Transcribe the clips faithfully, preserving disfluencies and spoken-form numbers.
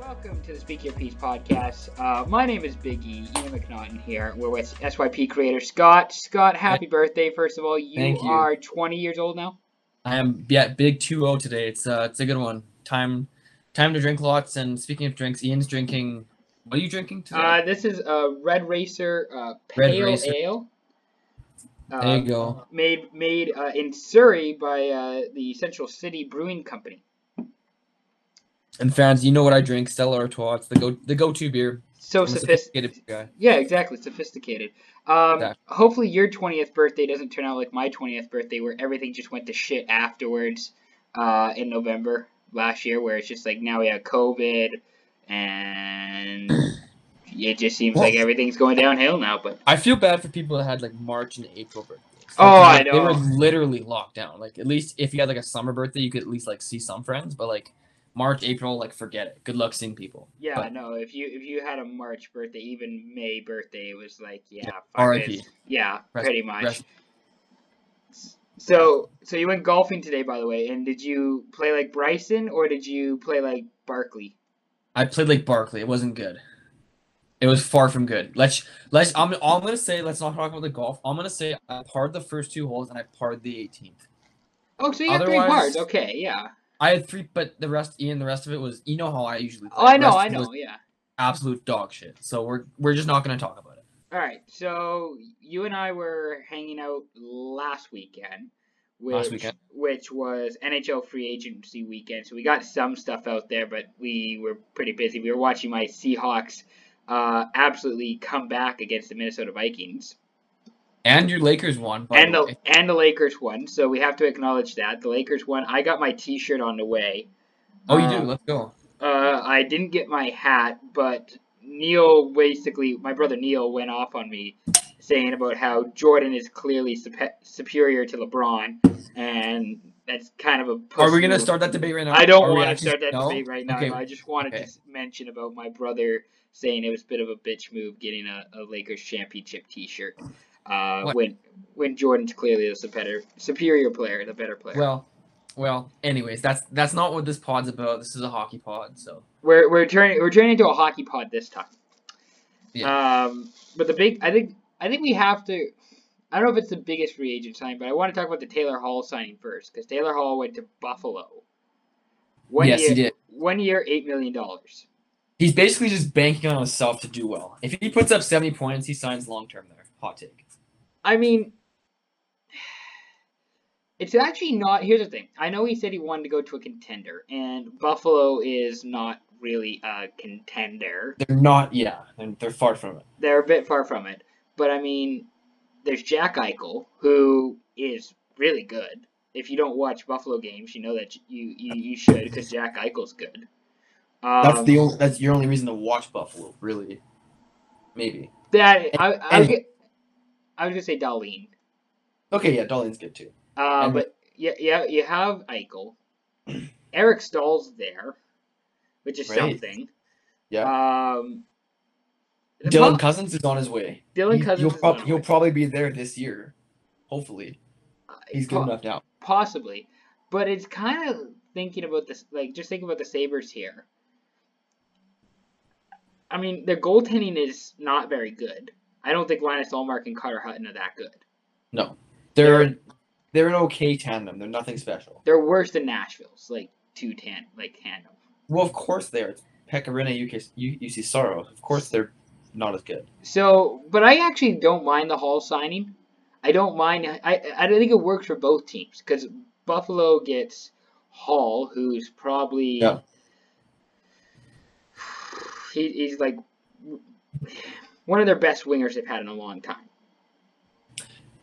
Welcome to the Speak Your Piece podcast. Uh, my name is Big E, Ian McNaughton here. We're with S Y P creator Scott. Scott, happy birthday, first of all. You, Thank you. Are twenty years old now? I am, yeah, big two oh today. It's uh, it's a good one. Time time to drink lots, and speaking of drinks, Ian's drinking, what are you drinking today? Uh, this is a Red Racer uh, Pale Red Racer. Ale. Uh, there you go. Made, made uh, in Surrey by uh, the Central City Brewing Company. And fans, you know what I drink, Stella Artois. It's the go the go-to beer. So sophisticated. sophisticated guy. Yeah, exactly. Sophisticated. Um, exactly. Hopefully your twentieth birthday doesn't turn out like my twentieth birthday, where everything just went to shit afterwards uh, in November last year, where it's just like now we have COVID, and it just seems well, like everything's going downhill now. But I feel bad for people that had like March and April birthdays. Like, oh, I know. They were literally locked down. Like, at least if you had like a summer birthday, you could at least like see some friends. But like March, April, like, forget it. Good luck seeing people. Yeah, but no, if you if you had a March birthday, even May birthday, it was like, yeah, yeah R I P. Yeah, rest, pretty much. Rest. So so you went golfing today, by the way, and did you play like Bryson or did you play like Barkley? I played like Barkley. It wasn't good. It was far from good. Let's let's I'm I'm gonna say let's not talk about the golf. I'm gonna say I parred the first two holes and I parred the eighteenth. Oh, so you got three pars. Okay, yeah. I had three, but the rest, Ian, the rest of it was, you know how I usually play. Oh, I know, I know, yeah. Absolute dog shit. So we're we're just not going to talk about it. All right. So you and I were hanging out last weekend, which, last weekend, which was N H L free agency weekend. So we got some stuff out there, but we were pretty busy. We were watching my Seahawks uh, absolutely come back against the Minnesota Vikings. And your Lakers won, by and the, the way. And the Lakers won, so we have to acknowledge that. The Lakers won. I got my T-shirt on the way. Oh, you um, do? Let's go. Uh, I didn't get my hat, but Neil basically, my brother Neil went off on me saying about how Jordan is clearly supe- superior to LeBron, and that's kind of a push. Are we going to start that debate right now? I don't want to start that no? debate right now. Okay. No, I just wanted okay. to mention about my brother saying it was a bit of a bitch move getting a, a Lakers championship T-shirt. Uh, when when Jordan's clearly the superior superior player, the better player. Well, well. Anyways, that's that's not what this pod's about. This is a hockey pod, so we're we're turning we're turning into a hockey pod this time. Yeah. Um, but the big, I think I think we have to. I don't know if it's the biggest free agent sign, but I want to talk about the Taylor Hall signing first, because Taylor Hall went to Buffalo. One yes, year, he did. One year, eight million dollars. He's basically just banking on himself to do well. If he puts up seventy points, he signs long term there. Hot take. I mean, it's actually not... Here's the thing. I know he said he wanted to go to a contender, and Buffalo is not really a contender. They're not, yeah. They're, they're far from it. They're a bit far from it. But, I mean, there's Jack Eichel, who is really good. If you don't watch Buffalo games, you know that you, you, you should, because Jack Eichel's good. Um, that's the only, that's your only reason to watch Buffalo, really. Maybe. That... And, I, I, and, I I was gonna say Darlene. Okay, yeah, Darlene's good too. Uh, and but yeah, yeah, you have Eichel, Eric Stahl's there, which is right. something. Yeah. Um, Dylan pop- Cousins is on his way. Dylan he, Cousins. He'll, is prob- he'll probably be there this year, hopefully. He's good po- enough now. Possibly, but it's kind of thinking about this, like just thinking about the Sabres here. I mean, their goaltending is not very good. I don't think Linus Ullmark and Carter Hutton are that good. No. They're they're, they're an okay tandem. They're nothing special. They're worse than Nashville's, like, two tan, like tandem. Well, of course they are. Pekka Rinne, U C Saros. Of course they're not as good. So, but I actually don't mind the Hall signing. I don't mind. I, I think it works for both teams, because Buffalo gets Hall, who's probably... Yeah. He, he's, like... one of their best wingers they've had in a long time.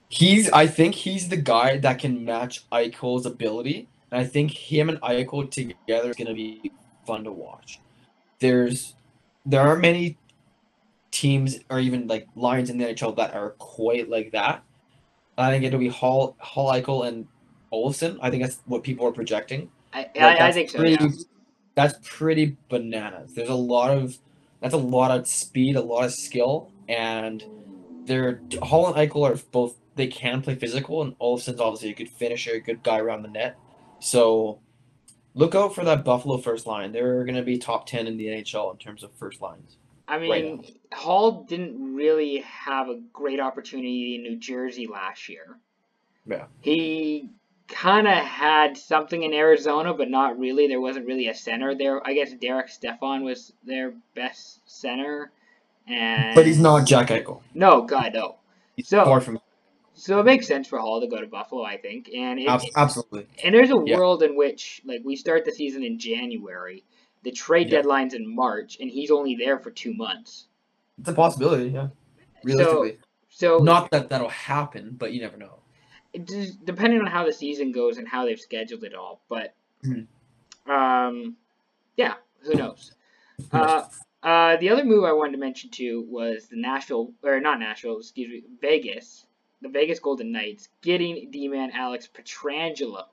He's, I think he's the guy that can match Eichel's ability, and I think him and Eichel together is going to be fun to watch. There's, there aren't many teams or even like lines in the N H L that are quite like that. I think it'll be Hall, Hall Eichel, and Olsson. I think that's what people are projecting. I, like, I, I think so. Pretty, yeah. That's pretty bananas. There's a lot of. That's a lot of speed, a lot of skill, and they're Hall and Eichel are both. They can play physical, and Olsson's obviously a good finisher, a good guy around the net. So Look out for that Buffalo first line. They're going to be top ten in the N H L in terms of first lines. I mean, right Hall didn't really have a great opportunity in New Jersey last year. Yeah. He kind of had something in Arizona, but not really. There wasn't really a center there. I guess Derek Stefan was their best center. And but he's not Jack Eichel. No, God, no. He's so far from So it makes sense for Hall to go to Buffalo, I think. And it, absolutely. It, and there's a yeah. world in which, like, we start the season in January, the trade yeah. deadline's in March, and he's only there for two months. It's a possibility, yeah. Realistically. So, so not that that'll happen, but you never know. It just, depending on how the season goes and how they've scheduled it all, but mm-hmm. um, yeah, who knows? Uh, uh, the other move I wanted to mention too was the Nashville, or not Nashville, excuse me, Vegas. The Vegas Golden Knights getting D-man Alex Pietrangelo.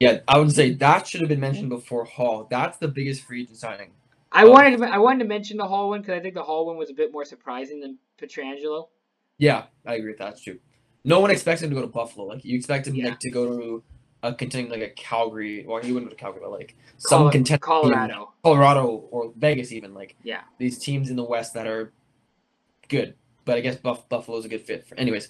Yeah, I would say that should have been mentioned before Hall. That's the biggest free agent signing. I um, wanted to, I wanted to mention the Hall one because I think the Hall one was a bit more surprising than Pietrangelo. Yeah, I agree with that. That's true. No one expects him to go to Buffalo. Like you expect him yeah. like, to go to a contending like a Calgary. Well, he wouldn't go to Calgary, but like some Col- contending Colorado, Colorado or Vegas even. Like yeah, these teams in the West that are good. But I guess Buff- Buffalo's a good fit for. Anyways.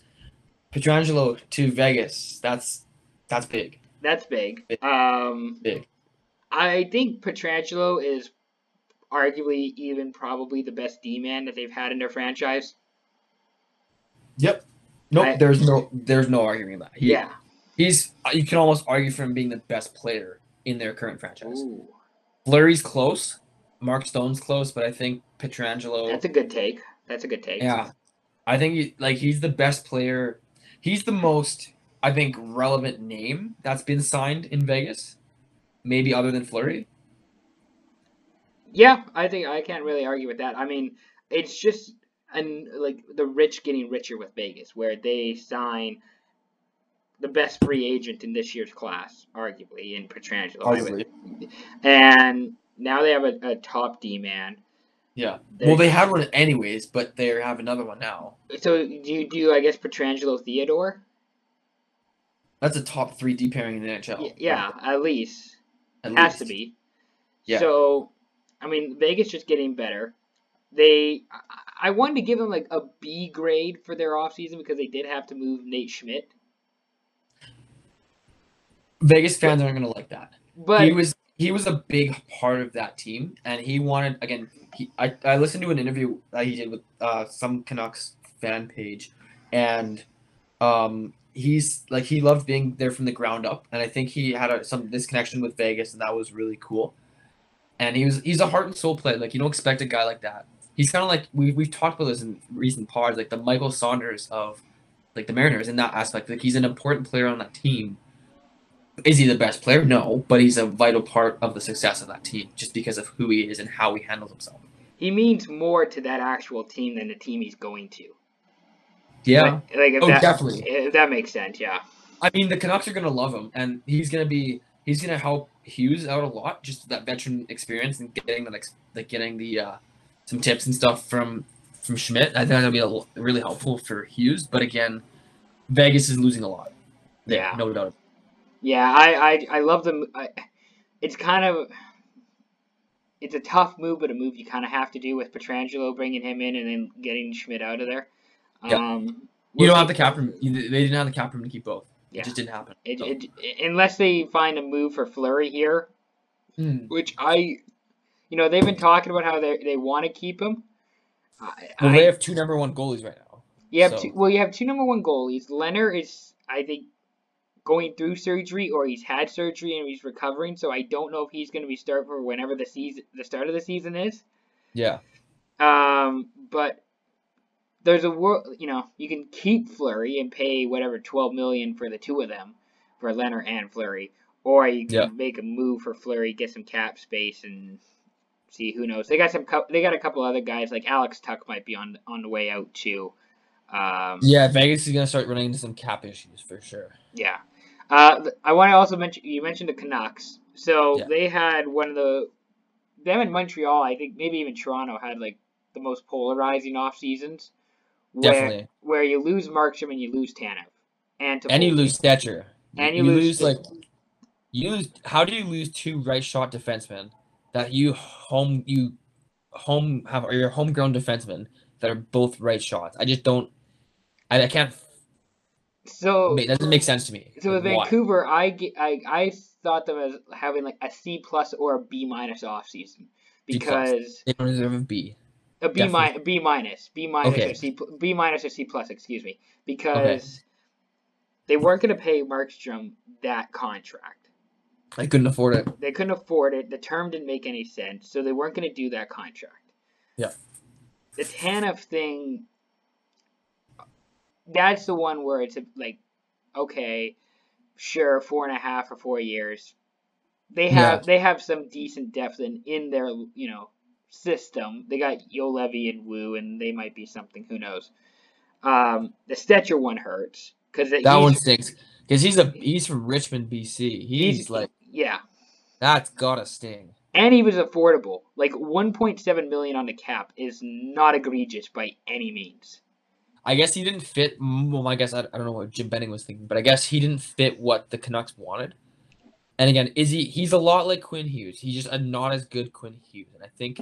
Pietrangelo to Vegas. That's that's big. That's big. big. Um, big. I think Pietrangelo is arguably even probably the best D-man that they've had in their franchise. Yep. Nope. I, there's no there's no arguing that. He, yeah. He's you can almost argue for him being the best player in their current franchise. Ooh. Fleury's close. Mark Stone's close, but I think Pietrangelo. That's a good take. That's a good take. Yeah. I think he, like he's the best player. He's the most, I think, relevant name that's been signed in Vegas, maybe other than Fleury. Yeah, I think I can't really argue with that. I mean, it's just an, like the rich getting richer with Vegas, where they sign the best free agent in this year's class, arguably, in Pietrangelo. Obviously. And now they have a, a top D-man. Yeah. There's, well, they had one anyways, but they have another one now. So do you do I guess Pietrangelo Theodore? That's a top three D pairing in the N H L. Y- yeah, right? at least at has least. to be. Yeah. So, I mean, Vegas just getting better. They, I, I wanted to give them like a B grade for their offseason because they did have to move Nate Schmidt. Vegas fans but, aren't going to like that. But he was. He was a big part of that team, and he wanted again. He, I, I listened to an interview that he did with uh, some Canucks fan page, and um, he's like he loved being there from the ground up, and I think he had a, some this connection with Vegas, and that was really cool. And he was he's a heart and soul player. Like you don't expect a guy like that. He's kind of like we we've talked about this in recent pods, like the Michael Saunders of like the Mariners in that aspect. Like he's an important player on that team. Is he the best player? No, but he's a vital part of the success of that team just because of who he is and how he handles himself. He means more to that actual team than the team he's going to. Yeah. Like, like if oh, that, definitely. If that makes sense, yeah. I mean, the Canucks are going to love him, and he's going to be he's going to help Hughes out a lot, just that veteran experience and getting the like getting the uh, some tips and stuff from from Schmidt. I think that'll be a l- really helpful for Hughes. But again, Vegas is losing a lot. Yeah, yeah. No doubt. Yeah, I, I, I love them. I, it's kind of it's a tough move, but a move you kind of have to do with Pietrangelo bringing him in and then getting Schmidt out of there. Yeah. Um, you don't have the cap room. They didn't have the cap room to keep both. Yeah. It just didn't happen. It, so. it, it, unless they find a move for Fleury here, mm. which I, you know, they've been talking about how they they want to keep him. I, well, I, they have two number one goalies right now. You have so. two, well, you have two number one goalies. Leonard is, I think. going through surgery, or he's had surgery and he's recovering, so I don't know if he's going to be start for whenever the season, the start of the season is. Yeah. Um, but there's a world, you know, you can keep Fleury and pay whatever twelve million dollars for the two of them, for Leonard and Fleury, or you can yeah. make a move for Fleury, get some cap space, and see who knows. They got some. They got a couple other guys like Alex Tuck might be on on the way out too. Um, yeah, Vegas is going to start running into some cap issues for sure. Yeah. Uh, I want to also mention, you mentioned the Canucks. So yeah. they had one of the, them in Montreal, I think maybe even Toronto, had like the most polarizing off seasons. Where, Definitely. Where you lose Markstrom and you lose Tanev. And, and you lose Stetcher. And you, you lose, lose like You how do you lose two right shot defensemen that you home you home have or your homegrown defensemen that are both right shots? I just don't. I, I can't. So it doesn't make sense to me. So like, with Vancouver, I, I I thought them as having like a C plus or a B minus off season because they don't deserve a B. A B minus, B minus, B minus okay. or C, B minus or C plus, excuse me, because okay. they weren't going to pay Markstrom that contract. They couldn't afford it. They couldn't afford it. The term didn't make any sense, so they weren't going to do that contract. Yeah. The Tanev thing, that's the one where it's like, okay, sure, four and a half for four years. They have yeah. they have some decent depth in in their you know. system. They got Yolevy and Wu, and they might be something. Who knows? Um, the Stetcher one hurts because that one stinks because he's a he's from Richmond, B C. He's, he's like yeah, that's gotta sting. And he was affordable. Like one point seven million on the cap is not egregious by any means. I guess he didn't fit. Well, I guess I, I don't know what Jim Benning was thinking, but I guess he didn't fit what the Canucks wanted. And again, Izzy, he's a lot like Quinn Hughes. He's just a not as good Quinn Hughes, and I think.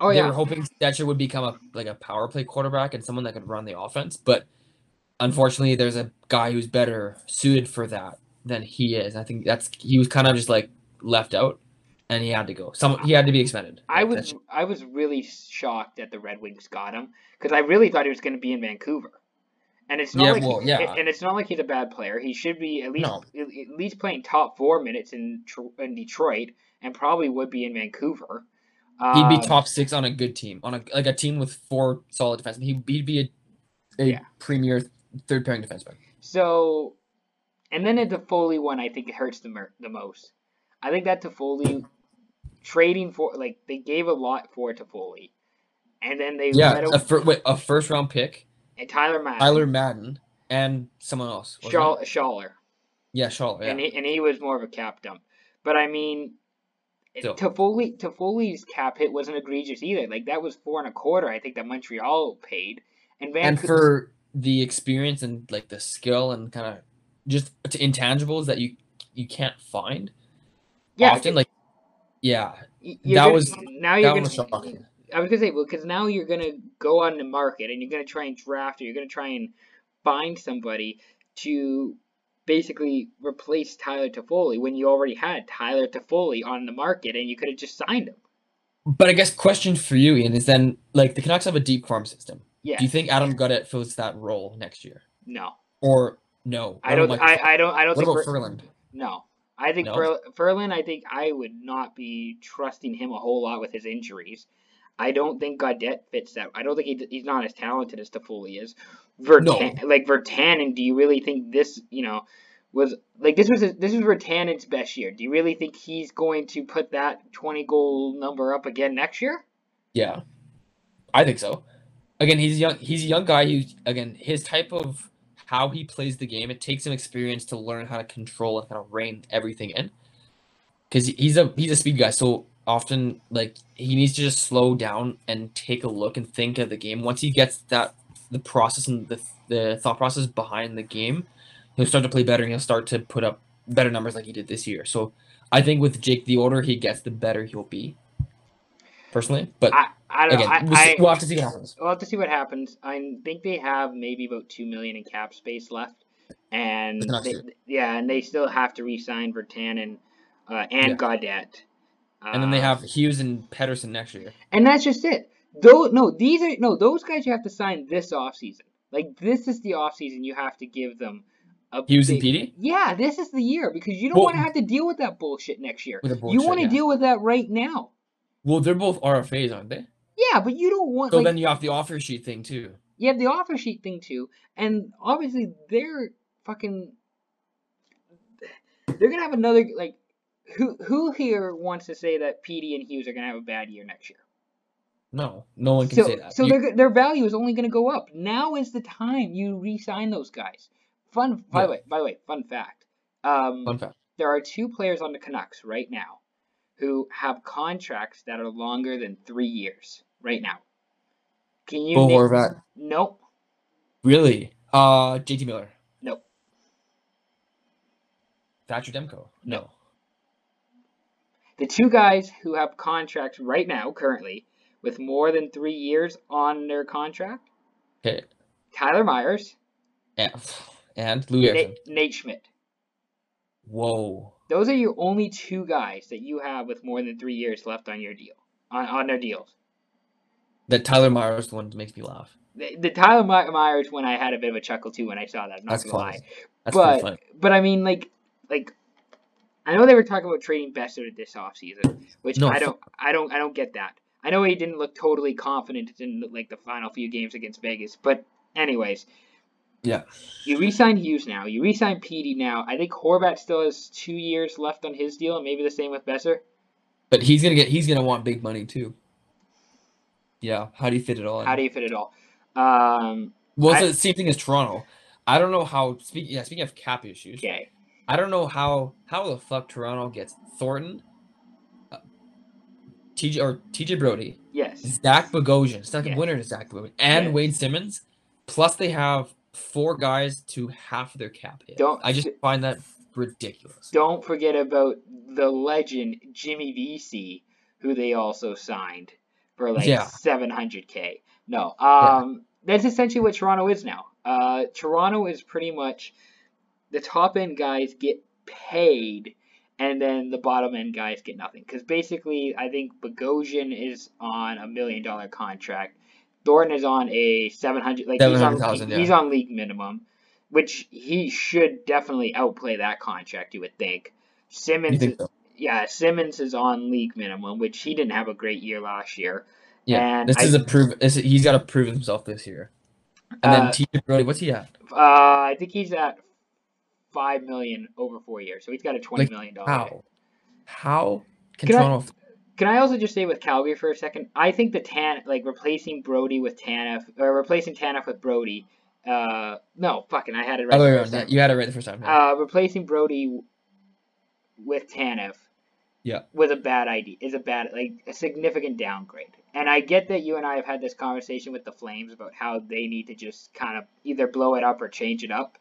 Oh, yeah. They were hoping Stetcher would become a like a power play quarterback and someone that could run the offense, but unfortunately, there's a guy who's better suited for that than he is. I think that's he was kind of just like left out, and he had to go. Some he had to be expended. I was Stetcher. I was really shocked that the Red Wings got him because I really thought he was going to be in Vancouver, and it's not yeah, like well, yeah. and it's not like he's a bad player. He should be at least no. at least playing top four minutes in in Detroit and probably would be in Vancouver. He'd be top six on a good team, on a like a team with four solid defensemen. He'd, he'd be a, a yeah. premier third pairing defenseman. So, and then the Toffoli one, I think it hurts the mer- the most. I think that Toffoli trading for like they gave a lot for Toffoli, and then they yeah let a, a, fir- wait, a first round pick and Tyler Madden, Tyler Madden, and someone else Schaller. Schaller. Yeah, Schaller. Yeah. And he, and he was more of a cap dump, but I mean. So. Toffoli, Toffoli's cap hit wasn't egregious either. Like that was four and a quarter. I think that Montreal paid, and Vancouver... and for the experience and like the skill and kind of just intangibles that you you can't find. Yeah, often like yeah, that gonna, was now you're that gonna. Was shocking. I was gonna say well, because now you're gonna go on the market and you're gonna try and draft or you're gonna try and find somebody to. Basically replace Tyler Toffoli when you already had Tyler Toffoli on the market and you could have just signed him. But I guess question for you, Ian, is then like the Canucks have a deep farm system. Yeah. Do you think Adam Gaudette fills that role next year? No. Or no. I don't. Like, I, I don't. I don't. What think about Fer- Ferland? No. I think no? Fer- Ferland. I think I would not be trusting him a whole lot with his injuries. I don't think Gaudette fits that. I don't think he, he's not as talented as Toffoli is. Vertan, no. Like Vertanen, do you really think this, you know, was like this was a, this was Vertanen's best year? Do you really think he's going to put that twenty goal number up again next year? Yeah, I think so. Again, he's young. He's a young guy. Who again, his type of how he plays the game. It takes him experience to learn how to control and kind of rein everything in. Because he's a he's a speed guy, so. Often, like, he needs to just slow down and take a look and think of the game. Once he gets that, the process and the the thought process behind the game, he'll start to play better and he'll start to put up better numbers like he did this year. So I think with Jake, the older he gets, the better he'll be, personally. But I, I don't again, know. I, we'll, I, we'll have to see what happens. We'll have to see what happens. I think they have maybe about two million dollars in cap space left. And they, yeah, and they still have to re-sign Vertanen uh, and yeah. Gaudette. And then they have Hughes and Pettersson next year. And that's just it. Those, no, these are no those guys you have to sign this offseason. Like this is the offseason you have to give them a Hughes big, and Petey? Yeah, this is the year because you don't well, want to have to deal with that bullshit next year. Bullshit, you want to yeah. deal with that right now. Well, they're both R F As, aren't they? Yeah, but you don't want So like, then you have the offer sheet thing too. You have the offer sheet thing too. And obviously they're fucking they're gonna have another like Who who here wants to say that Petey and Hughes are going to have a bad year next year? No, no one can so, say that. So you... their their value is only going to go up. Now is the time you re-sign those guys. Fun by yeah. the way, by the way, fun fact. Um, fun fact. There are two players on the Canucks right now who have contracts that are longer than three years right now. Can you? Bo Horvat. Nope. Really? Uh, J T Miller. Nope. Thatcher Demko. No. The two guys who have contracts right now, currently, with more than three years on their contract. Okay. Tyler Myers. And, and Lou Erickson. Nate, Nate Schmidt. Whoa. Those are your only two guys that you have with more than three years left on your deal, on, on their deals. The Tyler Myers one makes me laugh. The, the Tyler Myers one I had a bit of a chuckle too when I saw that. I'm not That's gonna close. lie. That's but, fun. But I mean, like, like, I know they were talking about trading Bessert this offseason, which no, I don't, I don't, I don't get that. I know he didn't look totally confident in like the final few games against Vegas, but anyways. Yeah. You re-sign Hughes now. You re-sign Petey now. I think Horvat still has two years left on his deal, and maybe the same with Besser. But he's gonna get. He's gonna want big money too. Yeah. How do you fit it all in? How do you fit it all? Um, well, it's I, the same thing as Toronto. I don't know how. Speak, yeah. Speaking of cap issues. Okay. I don't know how how the fuck Toronto gets Thornton, uh, T J or T J Brody. Yes. Zach Bogosian, second yes. winner to Zach Bogosian, and yes. Wayne Simmons. Plus, they have four guys to half their cap hit. Don't, I just find that ridiculous. Don't forget about the legend Jimmy V C, who they also signed for like yeah. seven hundred K. No, um, yeah. that's essentially what Toronto is now. Uh, Toronto is pretty much the top end guys get paid, and then the bottom end guys get nothing. Because basically, I think Bogosian is on a million dollar contract. Thornton is on a seven hundred, like he's on, yeah. he's on league minimum, which he should definitely outplay that contract. You would think Simmons, think so? is, yeah, Simmons is on league minimum, which he didn't have a great year last year. Yeah, and this I, is a prove. This is, he's got to prove himself this year. And uh, then T J Brody, what's he at? Uh, I think he's at five million over four years, so he's got a twenty like, million dollar. How? How can, can Toronto? I, Can I also just say with Calgary for a second, I think the Tan like replacing Brody with Tanev or replacing Tanev with Brody, uh no fucking I had it right. Oh, the first no, time. You had it right the first time. Yeah. Uh, replacing Brody with Tanev, yeah, was a bad idea. Is a bad like a significant downgrade. And I get that you and I have had this conversation with the Flames about how they need to just kind of either blow it up or change it up.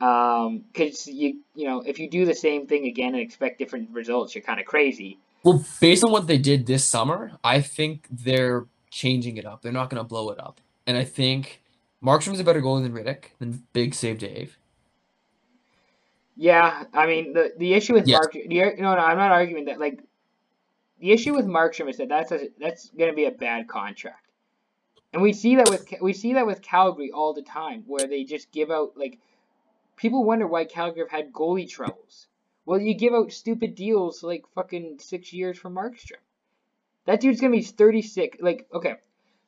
Um, because you you know if you do the same thing again and expect different results, you're kind of crazy. Well, based on what they did this summer, I think they're changing it up. They're not going to blow it up. And I think Markstrom's a better goalie than Rittich, than Big Save Dave. Yeah, I mean, the, the issue with yes. Markstrom... No, no, I'm not arguing that. Like, the issue with Markstrom is that that's a, that's going to be a bad contract. And we see that with we see that with Calgary all the time, where they just give out, like... People wonder why Calgary have had goalie troubles. Well, you give out stupid deals like fucking six years for Markstrom. That dude's going to be thirty-six. Like, okay.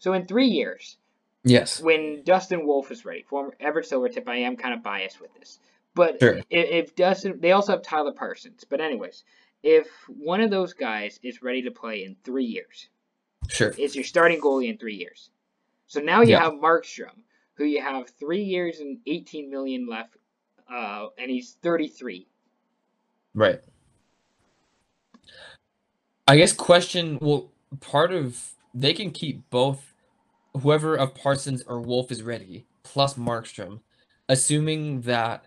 So in three years. Yes. When Dustin Wolf is ready. Former Everett Silvertip. I am kind of biased with this. But sure. if, if Dustin... They also have Tyler Parsons. But anyways. If one of those guys is ready to play in three years. Sure. It's your starting goalie in three years. So now you yeah. have Markstrom, who you have three years and eighteen million left. Uh, and he's thirty-three. Right. I guess question, well, part of, they can keep both, whoever of Parsons or Wolf is ready, plus Markstrom, assuming that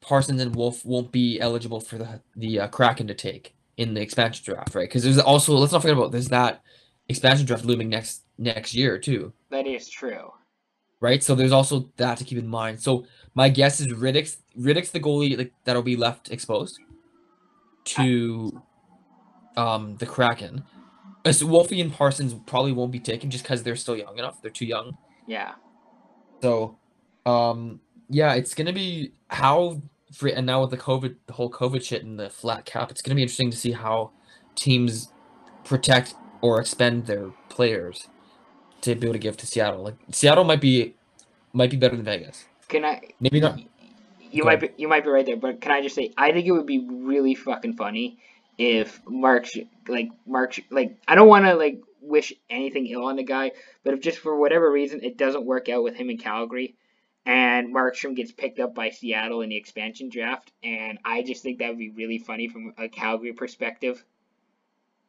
Parsons and Wolf won't be eligible for the, the uh, Kraken to take in the expansion draft, right? Because there's also, let's not forget about, there's that expansion draft looming next next year, too. That is true. Right? So there's also that to keep in mind. So my guess is Riddick's Riddick's the goalie like, that'll be left exposed to um, the Kraken. So Wolfe and Parsons probably won't be taken just because they're still young enough. They're too young. Yeah. So, um, yeah, it's going to be how – and now with the COVID, the whole COVID shit and the flat cap, it's going to be interesting to see how teams protect or expend their players to be able to give to Seattle. Like Seattle might be might be better than Vegas. Can I? Maybe not. You Go might ahead. be you might be right there, but can I just say I think it would be really fucking funny if Mark like Mark like I don't want to like wish anything ill on the guy, but if just for whatever reason it doesn't work out with him in Calgary, and Markstrom gets picked up by Seattle in the expansion draft, and I just think that would be really funny from a Calgary perspective.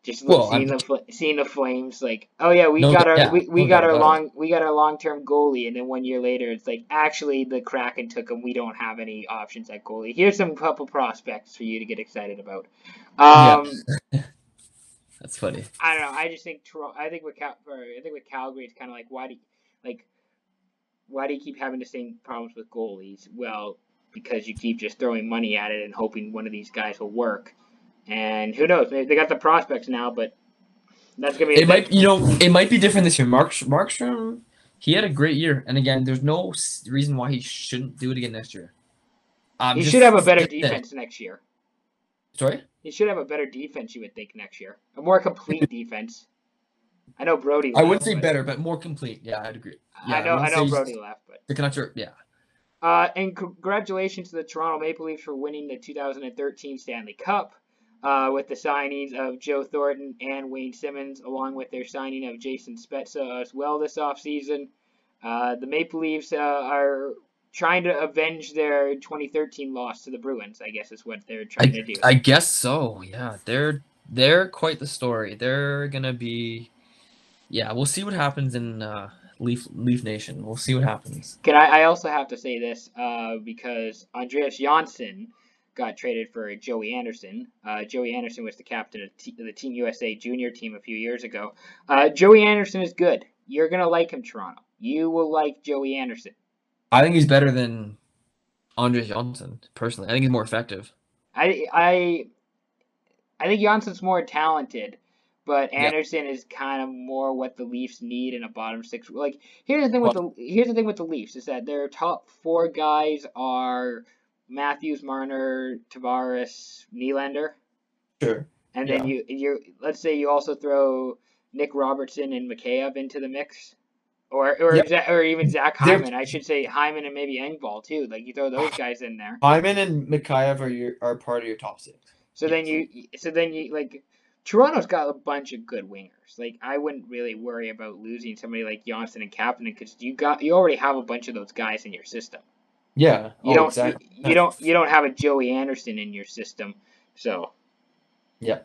Just well, seeing I'm... the fl- seeing the Flames like, oh yeah, we no, got our yeah. we, we no, got no, our no. long we got our long term goalie, and then one year later it's like, actually the Kraken took him. We don't have any options at goalie. Here's some couple prospects for you to get excited about. Um, yeah. That's funny. I don't know. I just think Toronto, I think with Cal- I think with Calgary it's kind of like, why do you, like why do you keep having the same problems with goalies? Well, because you keep just throwing money at it and hoping one of these guys will work. And who knows? They got the prospects now, but that's gonna be. It might, you know, it might be different this year. Mark Markstrom, he had a great year, and again, there's no reason why he shouldn't do it again next year. Um, he should have a better defense that. next year. Sorry. He should have a better defense, you would think, next year. A more complete defense. I know Brody. Left, I wouldn't say but better, but more complete. Yeah, I'd agree. Yeah, I know. I, I know Brody left, but the Canucks. Yeah. Uh, and congratulations to the Toronto Maple Leafs for winning the two thousand thirteen Stanley Cup. Uh, with the signings of Joe Thornton and Wayne Simmons, along with their signing of Jason Spezza as well this offseason. Uh, the Maple Leafs uh, are trying to avenge their twenty thirteen loss to the Bruins, I guess is what they're trying I, to do. I guess so, yeah. They're they're quite the story. They're going to be... Yeah, we'll see what happens in uh, Leaf Leaf Nation. We'll see what happens. Can I, I also have to say this, uh, because Andreas Janssen got traded for Joey Anderson. Uh, Joey Anderson was the captain of t- the Team U S A junior team a few years ago. Uh, Joey Anderson is good. You're going to like him, Toronto. You will like Joey Anderson. I think he's better than Andreas Janssen, personally. I think he's more effective. I I, I think Janssen's more talented, but Anderson yep. is kind of more what the Leafs need in a bottom six. Like, here's the thing with well, the here's the thing with the Leafs is that their top four guys are Matthews, Marner, Tavares, Nylander. Sure. And then yeah. you you let's say you also throw Nick Robertson and Mikheyev into the mix, or or yep. Z- or even Zach Hyman. They're... I should say Hyman and maybe Engvall too. Like you throw those guys in there. Hyman and Mikheyev are your are part of your top six. So yes. then you so then you like Toronto's got a bunch of good wingers. Like I wouldn't really worry about losing somebody like Janssen and Kapanen because you got you already have a bunch of those guys in your system. Yeah, you oh, don't exactly. you, you don't you don't have a Joey Anderson in your system, so yeah,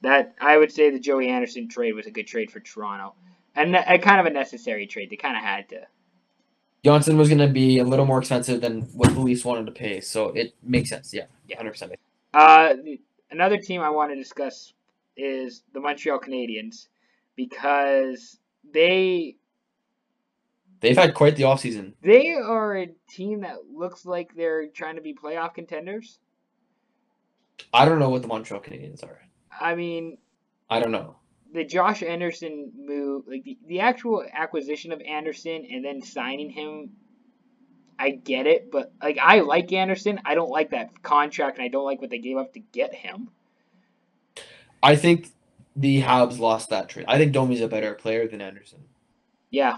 that I would say the Joey Anderson trade was a good trade for Toronto, and a, a kind of a necessary trade. They kind of had to. Johnson was going to be a little more expensive than what the Leafs wanted to pay, so it makes sense. Yeah, yeah, one hundred percent. Uh, another team I want to discuss is the Montreal Canadiens because they. They've had quite the offseason. They are a team that looks like they're trying to be playoff contenders. I don't know what the Montreal Canadiens are. I mean... I don't know. The Josh Anderson move, like the, the actual acquisition of Anderson and then signing him, I get it, but like I like Anderson. I don't like that contract, and I don't like what they gave up to get him. I think the Habs lost that trade. I think Domi's a better player than Anderson. Yeah.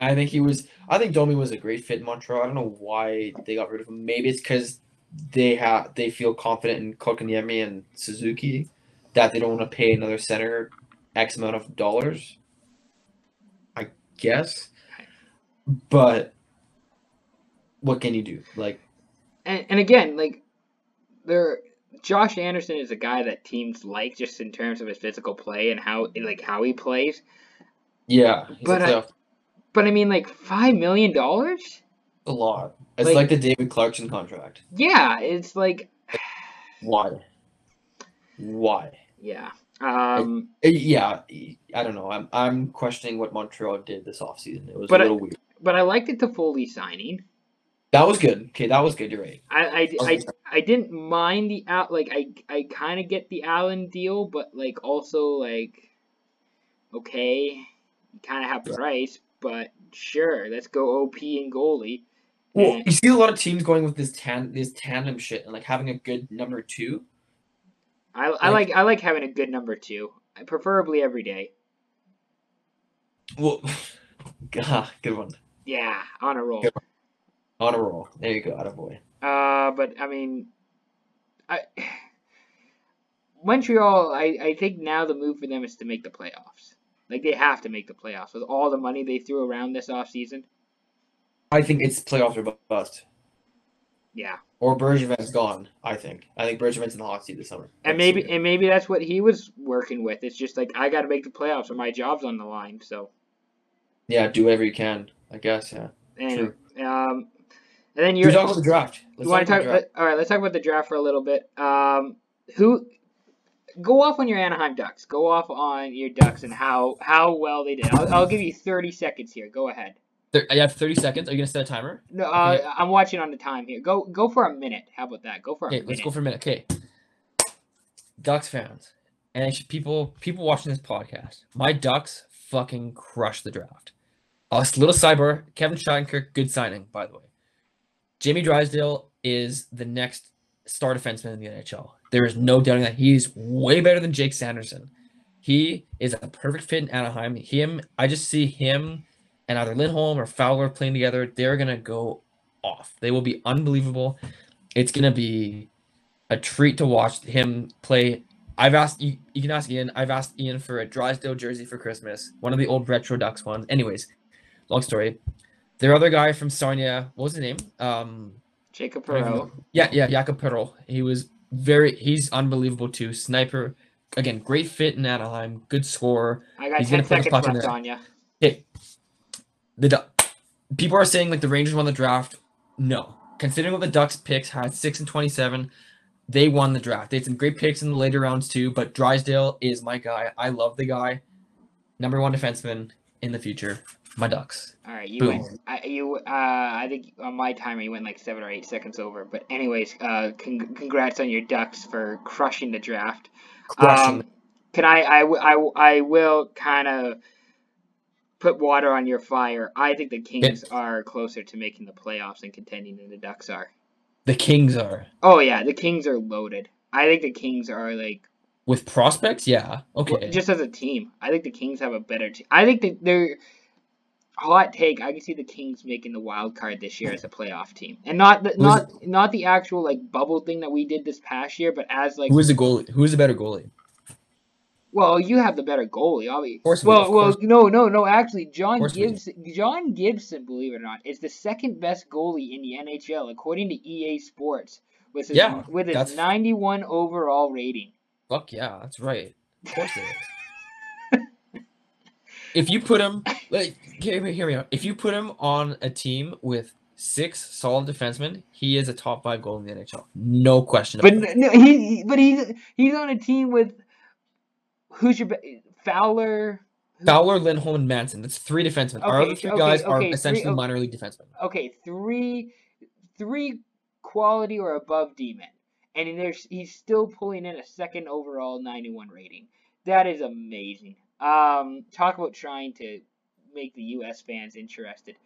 I think he was. I think Domi was a great fit in Montreal. I don't know why they got rid of him. Maybe it's because they have they feel confident in Kotkaniemi and Suzuki that they don't want to pay another center X amount of dollars. I guess, but what can you do? Like, and, and again, like, there. Josh Anderson is a guy that teams like just in terms of his physical play and how like how he plays. Yeah, he's but. A playoff- I, But I mean, like five million dollars. A lot. It's like, like the David Clarkson contract. Yeah, it's like. Why? Why? Yeah. Um. It, it, yeah, I don't know. I'm I'm questioning what Montreal did this offseason. It was a little I, weird. But I liked the Toffoli signing. That was good. Okay, that was good. You're right. I I, I, I didn't mind the out. Like I I kind of get the Allen deal, but like also like. Okay, you kind of have the yeah. price. But sure, let's go O P and goalie. Well, and you see a lot of teams going with this tan this tandem shit and like having a good number two. I I like, like I like having a good number two, preferably every day. Well, ah, good one. Yeah, on a roll. On a roll. There you go, attaboy. Uh, but I mean, I Montreal. I, I think now the move for them is to make the playoffs. Like, they have to make the playoffs with all the money they threw around this offseason. I think it's playoffs or bust. Yeah. Or Bergevin's gone, I think. I think Bergevin's in the hot seat this summer. And maybe and maybe that's what he was working with. It's just like, I got to make the playoffs or my job's on the line, so. Yeah, do whatever you can, I guess, yeah. And, true. Um, and then you're... Let's talk about the draft. Let's talk about the draft. All right, let's talk about the draft for a little bit. Um, who... Go off on your Anaheim Ducks. Go off on your Ducks and how, how well they did. I'll, I'll give you thirty seconds here. Go ahead. I have thirty seconds. Are you going to set a timer? No, uh, okay. I'm watching on the time here. Go go for a minute. How about that? Go for a okay, minute. Let's go for a minute. Okay. Ducks fans and people people watching this podcast, my Ducks fucking crushed the draft. A little sidebar, Kevin Shattenkirk, good signing, by the way. Jamie Drysdale is the next star defenseman in the N H L. There is no doubting that. He's way better than Jake Sanderson. He is a perfect fit in Anaheim. Him, I just see him and either Lindholm or Fowler playing together. They're going to go off. They will be unbelievable. It's going to be a treat to watch him play. I've asked, you, you can ask Ian, I've asked Ian for a Drysdale jersey for Christmas, one of the old retro Ducks ones. Anyways, long story. Their other guy from Sarnia, what was his name? Um, Jacob Perreault. Yeah, yeah, Jacob Perreault. He was... Very, he's unbelievable too. Sniper, again, great fit in Anaheim. Good scorer. I got he's ten seconds left on you. Hey, the du- people are saying like the Rangers won the draft. No, considering what the Ducks picks had, six and twenty-seven, they won the draft. They had some great picks in the later rounds too. But Drysdale is my guy. I love the guy. Number one defenseman in the future. My Ducks. All right, you Boom. went. I, you, uh, I think on my timer you went like seven or eight seconds over. But anyways, uh, con- congrats on your Ducks for crushing the draft. Crushing. Um, can I? I, I, I will kind of put water on your fire. I think the Kings it, are closer to making the playoffs and contending than the Ducks are. The Kings are. Oh yeah, the Kings are loaded. I think the Kings are like. With prospects, yeah. Okay. Just as a team, I think the Kings have a better team. I think that they're. Hot take. I can see the Kings making the wild card this year as a playoff team, and not the, not the, not the actual like bubble thing that we did this past year, but as like who is the goalie? Who is the better goalie? Well, you have the better goalie, obviously. Of course well, of course. well, no, no, no. Actually, John Gibson, John Gibson, believe it or not, is the second best goalie in the N H L according to E A Sports with his yeah, with his ninety-one overall rating. Fuck yeah, that's right. Of course it is. If you put him, like, hear me, hear me out. If you put him on a team with six solid defensemen, he is a top five goal in the N H L, no question. But about no, he, but he's he's on a team with who's your Fowler, Fowler, Lindholm, and Manson. That's three defensemen. Okay, Our other three okay, guys okay, are three, essentially okay, minor league defensemen. Okay, three, three quality or above D-men, and there's he's still pulling in a second overall ninety-one rating. That is amazing. Um, talk about trying to make the U S fans interested.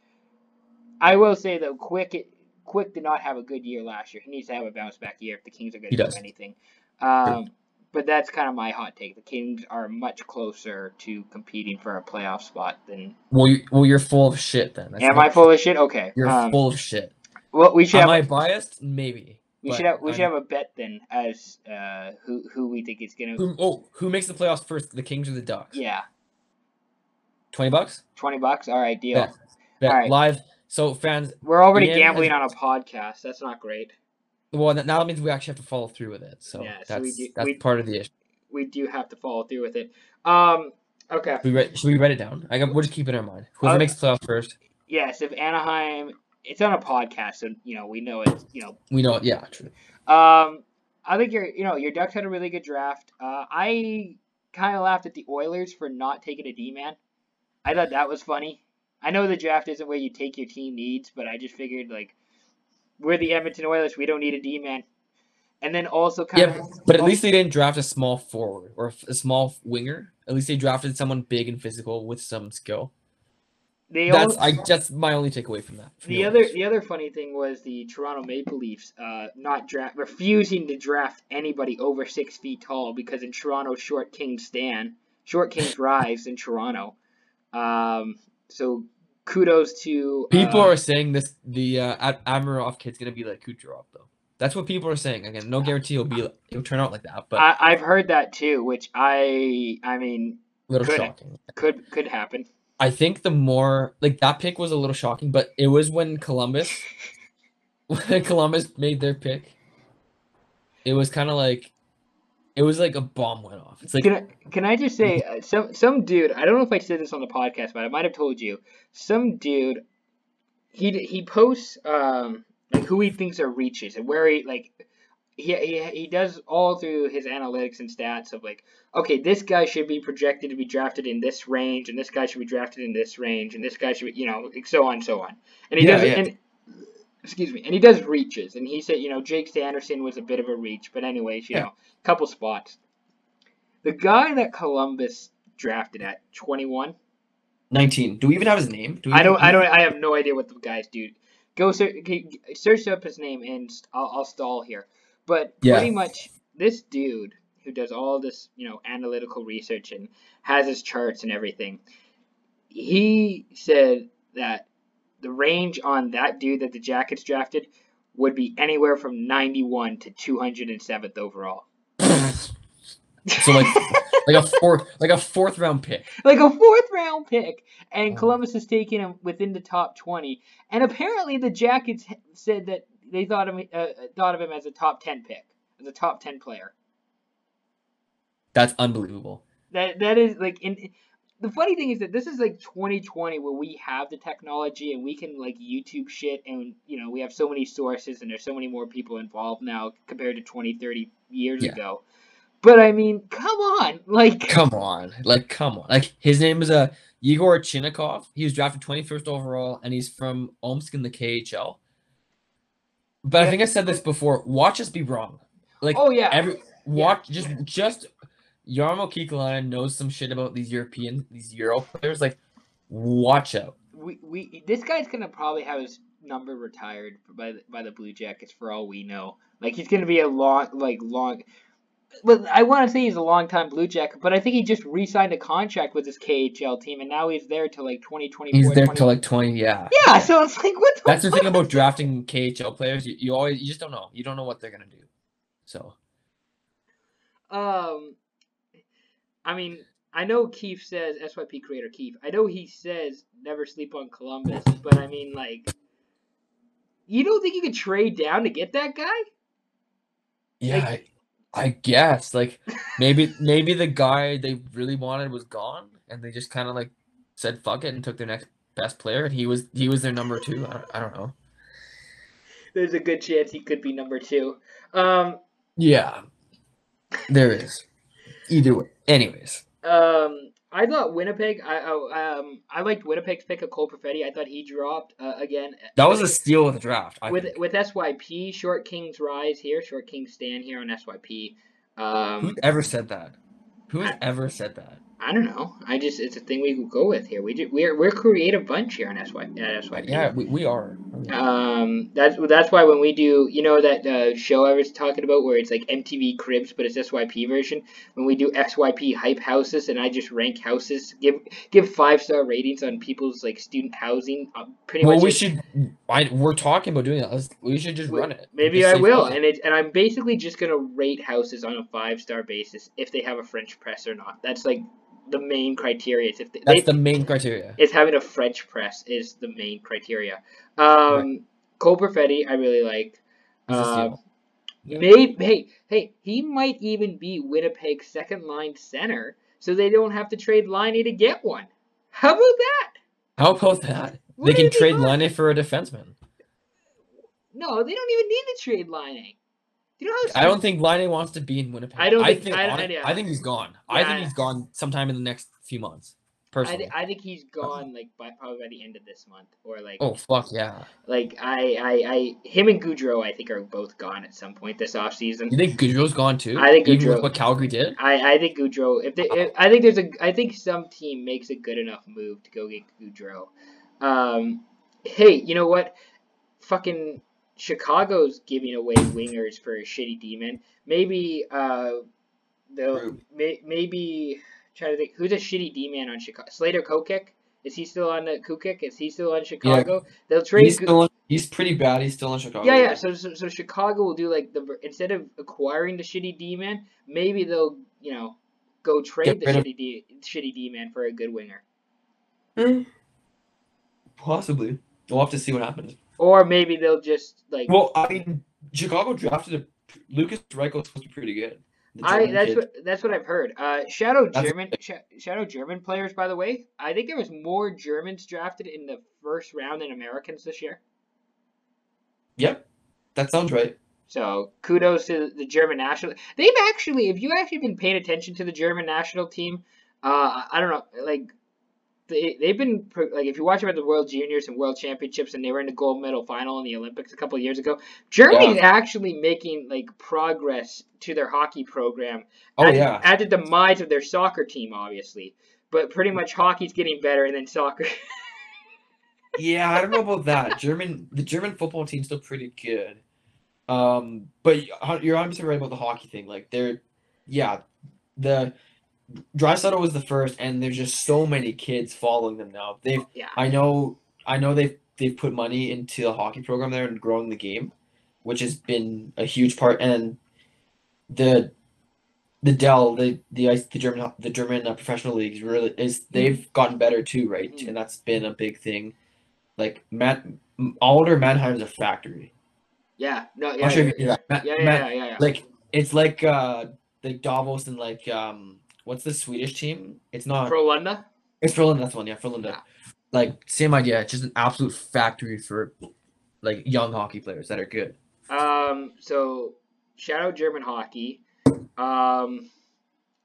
I will say though, Quick Quick did not have a good year last year. He needs to have a bounce back year if the Kings are going to do does. anything. Um, but that's kind of my hot take. The Kings are much closer to competing for a playoff spot than. Well, you, well, you're full of shit then. That's Am I full of shit? Okay. You're um, full of shit. Well, we should. Am have... I biased? Maybe. We should have we I'm, should have a bet then as uh, who who we think is gonna who, oh who makes the playoffs first, the Kings or the Ducks? Yeah. Twenty bucks. Twenty bucks. All right, deal. Bet. Bet. All right, live. So fans, we're already Ian gambling has, on a podcast. That's not great. Well, now that means we actually have to follow through with it. So yeah, that's so we do, that's we, part of the issue. We do have to follow through with it. Um. Okay. Should we write, should we write it down? I got, we'll just keep it in mind. Whoever okay. makes the playoffs first. Yes, if Anaheim. It's on a podcast, so you know we know it. You know we know it. Yeah, true. Um, I think your you know your Ducks had a really good draft. Uh, I kind of laughed at the Oilers for not taking a D-man. I thought that was funny. I know the draft isn't where you take your team needs, but I just figured like we're the Edmonton Oilers, we don't need a D-man. And then also kind yeah, of but at least they didn't draft a small forward or a small winger. At least they drafted someone big and physical with some skill. They that's only, I that's my only takeaway from that. From the other words. the other funny thing was the Toronto Maple Leafs uh not draft refusing to draft anybody over six feet tall because in Toronto short kings stand short kings rise in Toronto. Um, so kudos to uh, people are saying this the uh, Amirov kid's gonna be like Kucherov though. That's what people are saying. Again, no guarantee he'll be he'll turn out like that. But I, I've heard that too, which I I mean a little could, shocking could could happen. I think the more like that pick was a little shocking, but it was when Columbus when Columbus made their pick, it was kind of like, it was like a bomb went off. It's like, can I, can I just say, uh, some some dude, I don't know if I said this on the podcast, but I might have told you, some dude, he he posts um like who he thinks are reaches and where he like. He, he he does all through his analytics and stats of like, okay, this guy should be projected to be drafted in this range, and this guy should be drafted in this range, and this guy should be, you know, like so on and so on. And he yeah, does, yeah. and excuse me, and he does reaches. And he said, you know, Jake Sanderson was a bit of a reach, but anyways, you yeah. know, couple spots. The guy that Columbus drafted at twenty-one, nineteen. Do we even have his name? Do we I don't. I don't. I have no idea what the guy's dude. Go search, search up his name, and I'll, I'll stall here. But yeah. pretty much this dude who does all this, you know, analytical research and has his charts and everything, he said that the range on that dude that the Jackets drafted would be anywhere from ninety-one to two hundred seventh overall. So like like a fourth like a fourth round pick. Like a fourth round pick, and Columbus has taken him within the top twenty. And apparently the Jackets said that They thought of, uh, thought of him as a top ten pick, as a top ten player. That's unbelievable. That That is, like, in, the funny thing is that this is, like, twenty twenty where we have the technology and we can, like, YouTube shit and, you know, we have so many sources and there's so many more people involved now compared to twenty, thirty years yeah. ago. But, I mean, come on. Like, come on. Like, come on. Like, his name is uh, Yegor Chinnikov. He was drafted twenty-first overall, and he's from Omsk in the K H L. But I think I said this before. Watch us be wrong. Like, oh yeah, every watch yeah. just just Jarmo Kekalainen knows some shit about these European these Euro players. Like, watch out. We we this guy's gonna probably have his number retired by the, by the Blue Jackets for all we know. Like, he's gonna be a long like long. But I want to say he's a long time Blue Jacket, but I think he just re-signed a contract with his K H L team, and now he's there till like twenty twenty. He's there till like twenty, yeah. Yeah, so it's like what. The That's fuck? The thing about drafting K H L players. You, you always you just don't know. You don't know what they're gonna do. So. Um, I mean, I know Keefe says S Y P creator Keefe. I know he says never sleep on Columbus, but I mean, like, you don't think you could trade down to get that guy? Yeah. Like, I- I guess, like, maybe maybe the guy they really wanted was gone, and they just kind of, like, said fuck it and took their next best player, and he was he was their number two. I don't, I don't know. There's a good chance he could be number two. Um, yeah, there is. Either way. Anyways. Um, I thought Winnipeg, I, I, um, I liked Winnipeg's pick of Cole Perfetti. I thought he dropped, uh, again. That was a steal of the draft. I with think. With S Y P, short kings rise here, short kings stand here on S Y P. Um, Who ever said that? Who has I, ever said that? I don't know. I just, it's a thing we go with here. We do, we're, we're a creative bunch here on S Y P. Yeah, we, we are. Um, that's, that's why when we do, you know, that uh, show I was talking about where it's like M T V Cribs, but it's S Y P version. When we do S Y P hype houses and I just rank houses, give, give five star ratings on people's like student housing. Um, pretty well, much. Well, we like, should, I, we're talking about doing that. Let's, we should just we, run it. Maybe I will. Fun. And it, and I'm basically just going to rate houses on a five star basis if they have a French press or not. That's like, the main criteria is if they, that's they, the main criteria. It's having a French press is the main criteria. Um, right. Cole Perfetti, I really like. Um, yeah. Maybe hey hey he might even be Winnipeg's second line center, so they don't have to trade Laine to get one. How about that? How about that? What they can trade Laine for a defenseman. No, they don't even need to trade Laine. You know I don't think Laine wants to be in Winnipeg. I don't think. I think, I, honest, I, yeah. I think he's gone. Yeah, I think I, he's gone sometime in the next few months. Personally, I, th- I think he's gone like by probably by the end of this month or like. Oh fuck yeah! Like I, I, I him and Goudreau, I think are both gone at some point this offseason. You think Goudreau's gone too? I think Goudreau. Even with what Calgary did. I, I think Goudreau. If they, if, I think there's a, I think some team makes a good enough move to go get Goudreau. Um, hey, you know what? Fucking. Chicago's giving away wingers for a shitty D-man. Maybe uh, the may, maybe trying to think who's a shitty D-man on Chicago. Slater Kokic, is he still on the Kukic? Is he still on Chicago? Yeah. They'll trade. He's, still on, he's pretty bad. He's still on Chicago. Yeah, yeah. So, so so Chicago will do like the instead of acquiring the shitty D-man, maybe they'll you know go trade the shitty D, shitty D-man for a good winger. Hmm. Possibly. We'll have to see what happens. Or maybe they'll just like. Well, I mean, Chicago drafted a, Lucas Reichel supposed to be pretty good. I that's kid. what that's what I've heard. Uh, shadow that's German sh shadow German players, by the way. I think there was more Germans drafted in the first round than Americans this year. Yep, that sounds right. So kudos to the German national. They've actually, if you actually been paying attention to the German national team, uh, I don't know, like they they've been like if you watch about the World Juniors and World Championships, and they were in the gold medal final in the Olympics a couple of years ago. Germany's yeah. actually making like progress to their hockey program. Oh at, yeah. At the demise of their soccer team, obviously, but pretty much hockey's getting better, and then soccer. Yeah, I don't know about that. German, the German football team's still pretty good. Um, but you're one hundred percent right about the hockey thing. Like, they're, yeah, the Draisaitl was the first, and there's just so many kids following them now. They've, yeah. I know, I know they've they've put money into the hockey program there and growing the game, which has been a huge part. And the the Dell, the the the German the German uh, professional leagues really is they've gotten better too, right? Mm. And that's been a big thing. Like Matt Alder Mannheim's a factory. Yeah, no, yeah, sure yeah, yeah. Matt, yeah, yeah, Matt, yeah, yeah, yeah. Like it's like uh, like Davos and like um, what's the Swedish team? It's not Frölunda. It's Frölunda. That's one, yeah, Frölunda. Yeah. Like same idea. It's just an absolute factory for like young hockey players that are good. Um. So shout out German hockey. Um,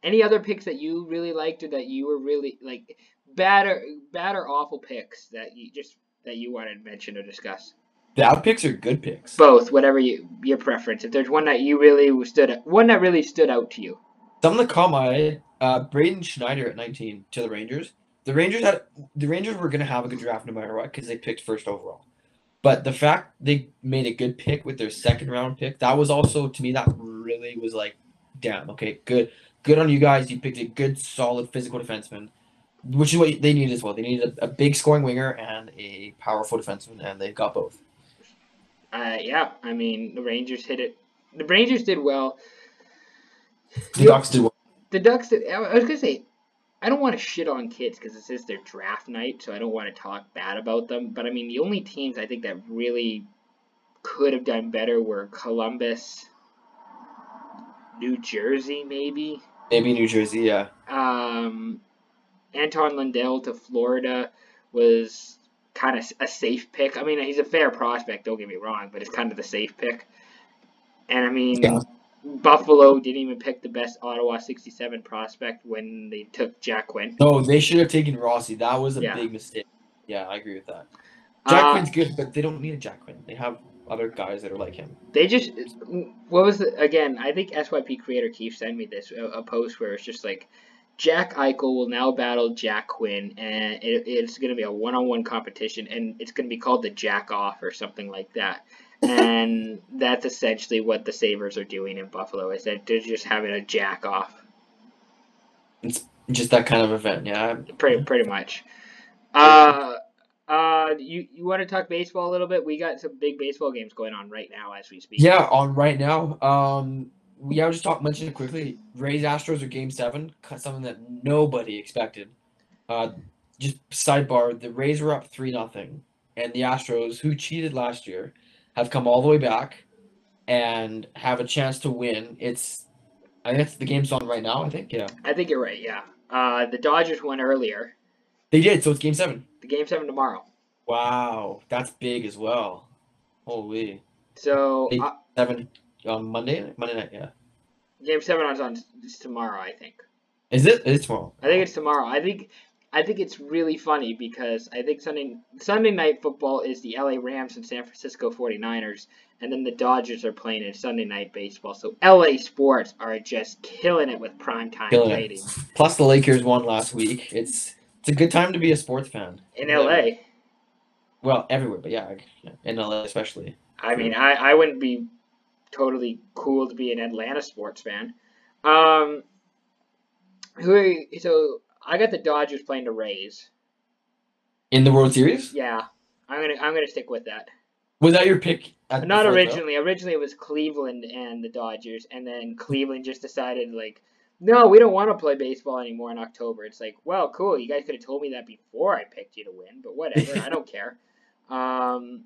any other picks that you really liked or that you were really like bad or bad or awful picks that you just that you wanted to mention or discuss? Bad picks or good picks? Both, whatever you your preference. If there's one that you really stood out, one that really stood out to you. Some of the calm I uh, Braden Schneider at nineteen to the Rangers. The Rangers had the Rangers were gonna have a good draft no matter what because they picked first overall. But the fact they made a good pick with their second round pick, that was also to me that really was like. Damn. Okay. Good. Good on you guys. You picked a good, solid, physical defenseman, which is what they needed as well. They needed a, a big scoring winger and a powerful defenseman, and they got both. Uh, yeah. I mean, the Rangers hit it. The Rangers did well. The you, Ducks did well. The Ducks did. I was gonna say, I don't want to shit on kids because this is their draft night, so I don't want to talk bad about them. But I mean, the only teams I think that really could have done better were Columbus. New Jersey, maybe. Maybe New Jersey, yeah. Um, Anton Lundell to Florida was kind of a safe pick. I mean, he's a fair prospect, don't get me wrong, but it's kind of the safe pick. And, I mean, yeah. Buffalo didn't even pick the best Ottawa sixty-seven prospect when they took Jack Quinn. No, they should have taken Rossi. That was a yeah. big mistake. Yeah, I agree with that. Jack uh, Quinn's good, but they don't need a Jack Quinn. They have other guys that are like him. They just, what was the, again, I think S Y P creator Keith sent me this, a, a post where it's just like, Jack Eichel will now battle Jack Quinn, and it, it's going to be a one-on-one competition, and it's going to be called the Jack Off or something like that. And that's essentially what the Sabres are doing in Buffalo, is that they're just having a Jack Off. It's just that kind of event, yeah. Pretty, pretty much. Uh... Uh, you, you want to talk baseball a little bit? We got some big baseball games going on right now as we speak. Yeah, on right now. Um, yeah, I'll just talk, mention it quickly. Rays Astros are game seven, something that nobody expected. Uh, just sidebar, the Rays were up three nothing, and the Astros, who cheated last year, have come all the way back and have a chance to win. It's, I guess the game's on right now, I think, yeah. I think you're right, yeah. Uh, the Dodgers won earlier. They did, so it's game seven. The game seven tomorrow. Wow, that's big as well. Holy. So uh, seven on um, Monday, Monday night, yeah. Game seven is on is tomorrow, I think. Is it? It's tomorrow. I think it's tomorrow. I think, I think it's really funny because I think Sunday Sunday night football is the L A Rams and San Francisco forty-niners, and then the Dodgers are playing in Sunday night baseball. So L A sports are just killing it with primetime ratings. Plus the Lakers won last week. It's. It's a good time to be a sports fan. In L A. Well, everywhere, but yeah, in L A especially. I mean, I, I wouldn't be totally cool to be an Atlanta sports fan. Um, who are you, so I got the Dodgers playing the Rays. In the World Series? Yeah, I'm gonna I'm gonna stick with that. Was that your pick? At Not originally. Though? Originally, it was Cleveland and the Dodgers, and then Cleveland just decided like. No, we don't want to play baseball anymore in October. It's like, well, cool. You guys could have told me that before I picked you to win, but whatever. I don't care. Um,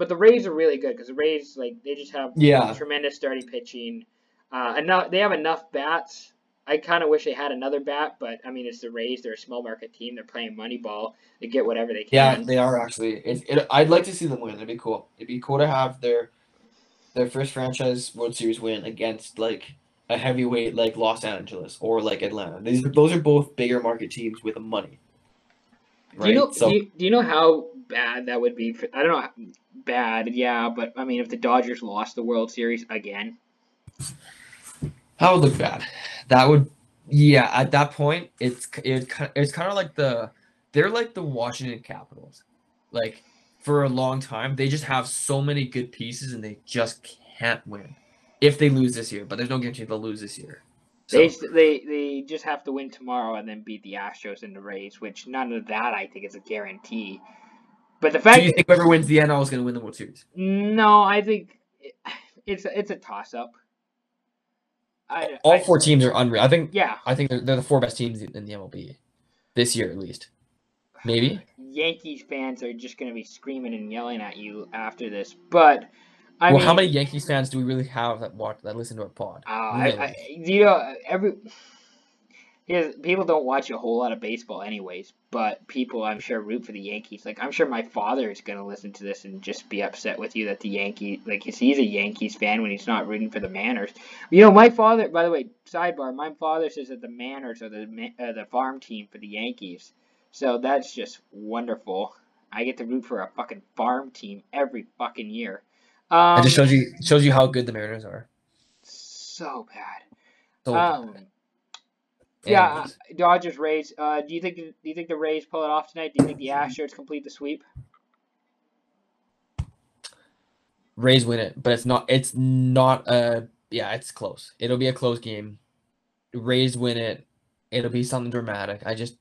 But the Rays are really good because the Rays, like, they just have yeah. tremendous starting pitching. Uh, enough, they have enough bats. I kind of wish they had another bat, but, I mean, it's the Rays. They're a small market team. They're playing money ball. They get whatever they can. Yeah, they are, actually. It, it, I'd like to see them win. It'd be cool. It'd be cool to have their their first franchise World Series win against, like, a heavyweight like Los Angeles or like Atlanta. These those are both bigger market teams with money. Right? Do you know? So, do, you, do you know how bad that would be? For, I don't know. How, bad, yeah, but I mean, if the Dodgers lost the World Series again, that would look bad. That would, yeah. At that point, it's it it's kind of like the they're like the Washington Capitals. Like for a long time, they just have so many good pieces, and they just can't win. If they lose this year, but there's no guarantee they'll lose this year. So. They they they just have to win tomorrow and then beat the Astros and the Rays, which none of that I think is a guarantee. But the fact do you think whoever wins the N L is going to win the World Series? No, I think it's it's a toss up. I, All I, four teams are unreal. I think yeah. I think they're, they're the four best teams in the M L B this year at least. Maybe Yankees fans are just going to be screaming and yelling at you after this, but. I well, mean, how many Yankees fans do we really have that watch that listen to our pod? Uh, really? I, I, you know, every people don't watch a whole lot of baseball, anyways. But people, I'm sure, root for the Yankees. Like I'm sure my father is gonna listen to this and just be upset with you that the Yankees, like he's a Yankees fan when he's not rooting for the Mariners. You know, my father. By the way, sidebar. My father says that the Mariners are the uh, the farm team for the Yankees. So that's just wonderful. I get to root for a fucking farm team every fucking year. Um, it just shows you shows you how good the Mariners are. So bad. So um, bad. Yeah, Dodgers, Rays. Uh, do you think do you think the Rays pull it off tonight? Do you think the Astros complete the sweep? Rays win it, but it's not. It's not a. Yeah, it's close. It'll be a close game. Rays win it. It'll be something dramatic. I just.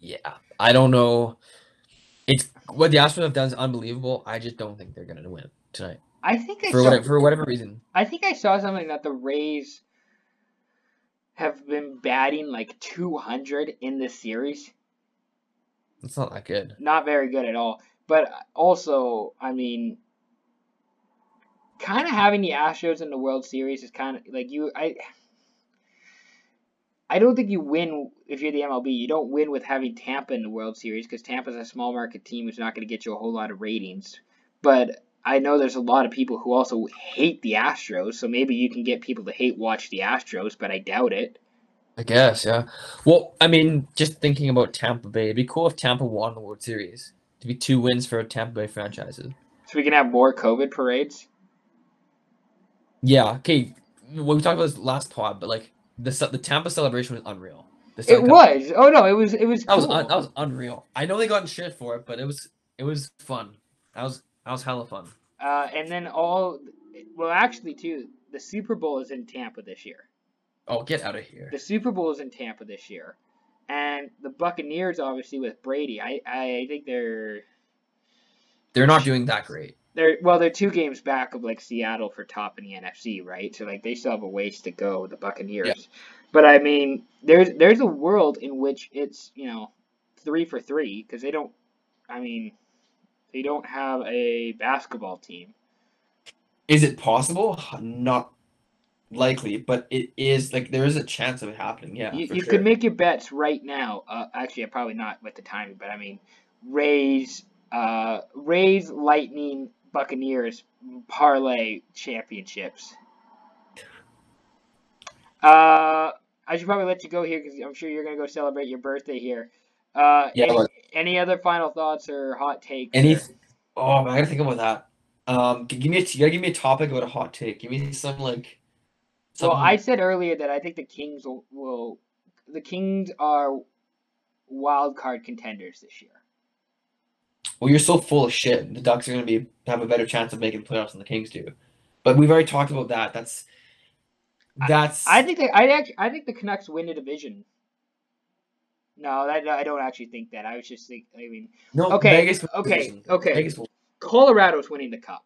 Yeah, I don't know. It's what the Astros have done is unbelievable. I just don't think they're gonna win tonight. I think I for, saw, whatever, for whatever reason. I think I saw something that the Rays have been batting like two hundred in this series. That's not that good. Not very good at all. But also, I mean, kind of having the Astros in the World Series is kind of like you. I I don't think you win if you're the M L B. You don't win with having Tampa in the World Series because Tampa's a small market team who's not going to get you a whole lot of ratings. But I know there's a lot of people who also hate the Astros, so maybe you can get people to hate watch the Astros, but I doubt it. I guess, yeah. Well, I mean, just thinking about Tampa Bay, it'd be cool if Tampa won the World Series. It'd be two wins for Tampa Bay franchises. So we can have more COVID parades? Yeah, okay. Well, we talked about this last pod, but like the the Tampa celebration was unreal. It was. Cup. Oh no, it was it was that cool. was un, that was unreal. I know they got in shit for it, but it was it was fun. That was That was hella fun. Uh, and then all, well, actually, too, the Super Bowl is in Tampa this year. Oh, get out of here. The Super Bowl is in Tampa this year. And the Buccaneers, obviously, with Brady, I, I think they're... They're not doing that great. They're Well, they're two games back of, like, Seattle for top in the N F C, right? So, like, they still have a ways to go, the Buccaneers. Yeah. But, I mean, there's, there's a world in which it's, you know, three for three, because they don't, I mean... They don't have a basketball team. Is it possible? Not likely, but it is like there is a chance of it happening. Yeah, you, you sure. could make your bets right now. Uh, actually, probably not with the timing, but I mean, Rays, uh, Rays, Lightning, Buccaneers, parlay championships. Uh, I should probably let you go here because I'm sure you're gonna go celebrate your birthday here. Uh, yeah, any, any other final thoughts or hot takes? Any? Or... Oh, man, I gotta think about that. Um, give me a, you gotta give me a topic about a hot take. Give me some like. Some... Well, I said earlier that I think the Kings will, will, the Kings are wild card contenders this year. Well, you're so full of shit. The Ducks are gonna be have a better chance of making playoffs than the Kings do, but we've already talked about that. That's that's. I, I think that I actually I think the Canucks win the division. No, that, I don't actually think that. I was just thinking, I mean... No, okay, Vegas okay, okay. Vegas Colorado's winning the Cup.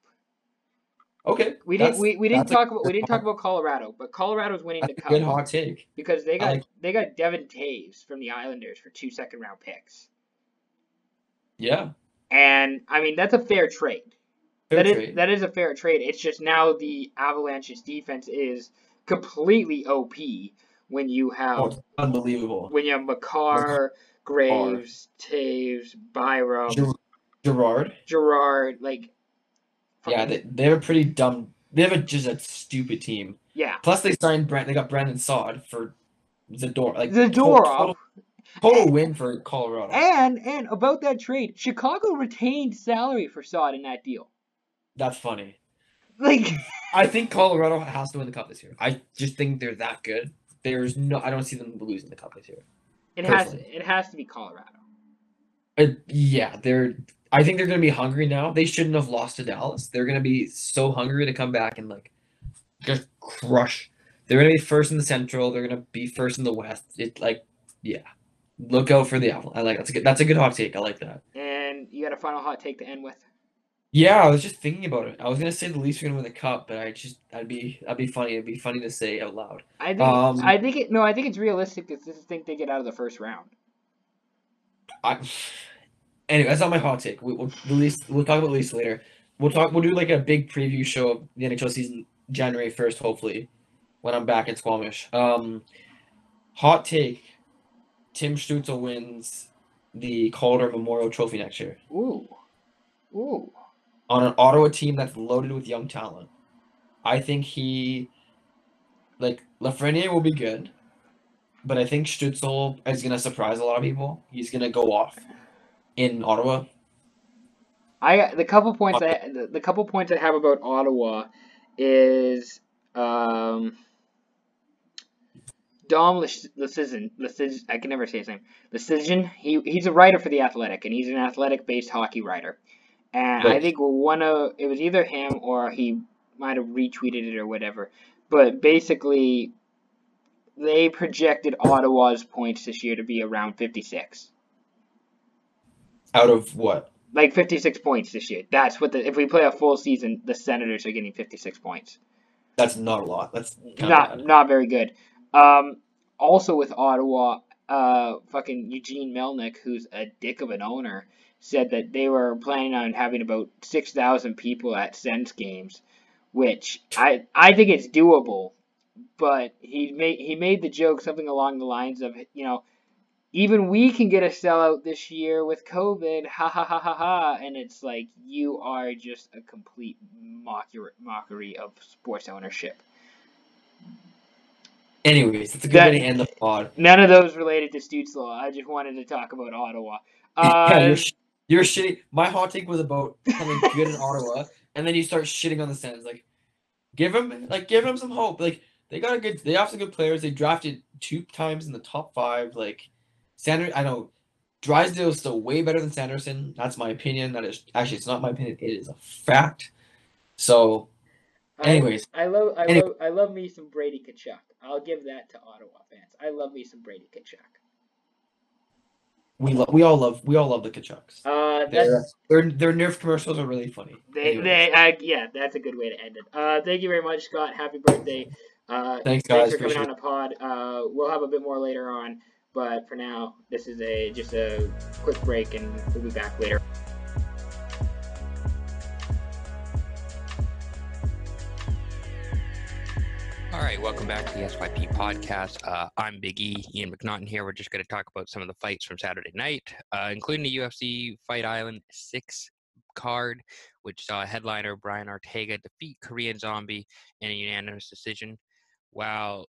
Okay. We didn't we, we didn't talk about we didn't talk about Colorado, but Colorado's winning the Cup. Good hot take. Because they got like, they got Devin Taves from the Islanders for two second round picks. Yeah. And I mean that's a fair trade. Fair that trade. is that is a fair trade. It's just now the Avalanche's defense is completely O P when you have oh, unbelievable when you have Makar, Graves, Taves, Byram, Ger- Gerard, Gerard. Like, yeah, they they have a pretty dumb. They have a, just a stupid team. Yeah. Plus they signed Brent. They got Brandon Saad for Zadorov. Like Zadorov. Total, total and, win for Colorado. And and about that trade, Chicago retained salary for Saad in that deal. That's funny. Like, I think Colorado has to win the cup this year. I just think they're that good. There's no, I don't see them losing the cup this year. It personally. has, it has to be Colorado. Uh, yeah, they're. I think they're going to be hungry now. They shouldn't have lost to Dallas. They're going to be so hungry to come back and like just crush. They're going to be first in the Central. They're going to be first in the West. It's like, yeah, look out for the Avalanche. I like that's a good. That's a good hot take. I like that. And you got a final hot take to end with. Yeah, I was just thinking about it. I was gonna say the Leafs are gonna win the cup, but I just that'd be that'd be funny. It'd be funny to say out loud. I think um, I think it no, I think it's realistic to think they get out of the first round. I anyway, that's not my hot take. We, we'll least, we'll talk about Leafs later. We'll talk. We'll do like a big preview show of the N H L season January first, hopefully, when I'm back in Squamish. Um, hot take: Tim Stützle wins the Calder Memorial Trophy next year. Ooh, ooh. On an Ottawa team that's loaded with young talent. I think he, like, Lafreniere will be good, but I think Stützle is going to surprise a lot of people. He's going to go off in Ottawa. I the couple points Ottawa. I the, the couple points I have about Ottawa is um, Dom Lucian. I can never say his name. Lucian. He he's a writer for The Athletic, and he's an athletic-based hockey writer. And but, I think one of it was either him or he might have retweeted it or whatever. But basically, they projected Ottawa's points this year to be around fifty-six. Out of what? Like fifty-six points this year. That's what the if we play a full season, the Senators are getting fifty-six points. That's not a lot. That's not bad. Not very good. Um, also with Ottawa, uh, fucking Eugene Melnyk, who's a dick of an owner, said that they were planning on having about six thousand people at Sens games, which I I think it's doable, but he made, he made the joke something along the lines of, you know, even we can get a sellout this year with COVID, ha ha ha ha ha, and it's like, you are just a complete mockery, mockery of sports ownership. Anyways, it's a good that, way to end the pod. None of those related to Stützle. I just wanted to talk about Ottawa. Uh, yeah, you're, sh- you're shitty. My hot take was about coming good in Ottawa, and then you start shitting on the Sens. Like, give them, like, give them some hope. Like, they got a good, they have some good players. They drafted two times in the top five. Like, Sanders, I know Drysdale is still way better than Sanderson. That's my opinion. That is actually, it's not my opinion. It is a fact. So, anyways, I, I love, I anyway. love, I love me some Brady Tkachuk. I'll give that to Ottawa fans. I love me some Brady Tkachuk. We love. We all love. We all love the Kachucks. Uh, their, their their Nerf commercials are really funny. They Anyways. they uh, yeah, that's a good way to end it. Uh, thank you very much, Scott. Happy birthday. Uh, thanks, guys. Thanks for coming Appreciate on the pod. Uh, we'll have a bit more later on, but for now, this is a just a quick break, and we'll be back later. All right, welcome back to the S Y P podcast. Uh, I'm Big E, Ian McNaughton here. We're just going to talk about some of the fights from Saturday night, uh, including the U F C Fight Island six card, which saw headliner Brian Ortega defeat Korean Zombie in a unanimous decision, while,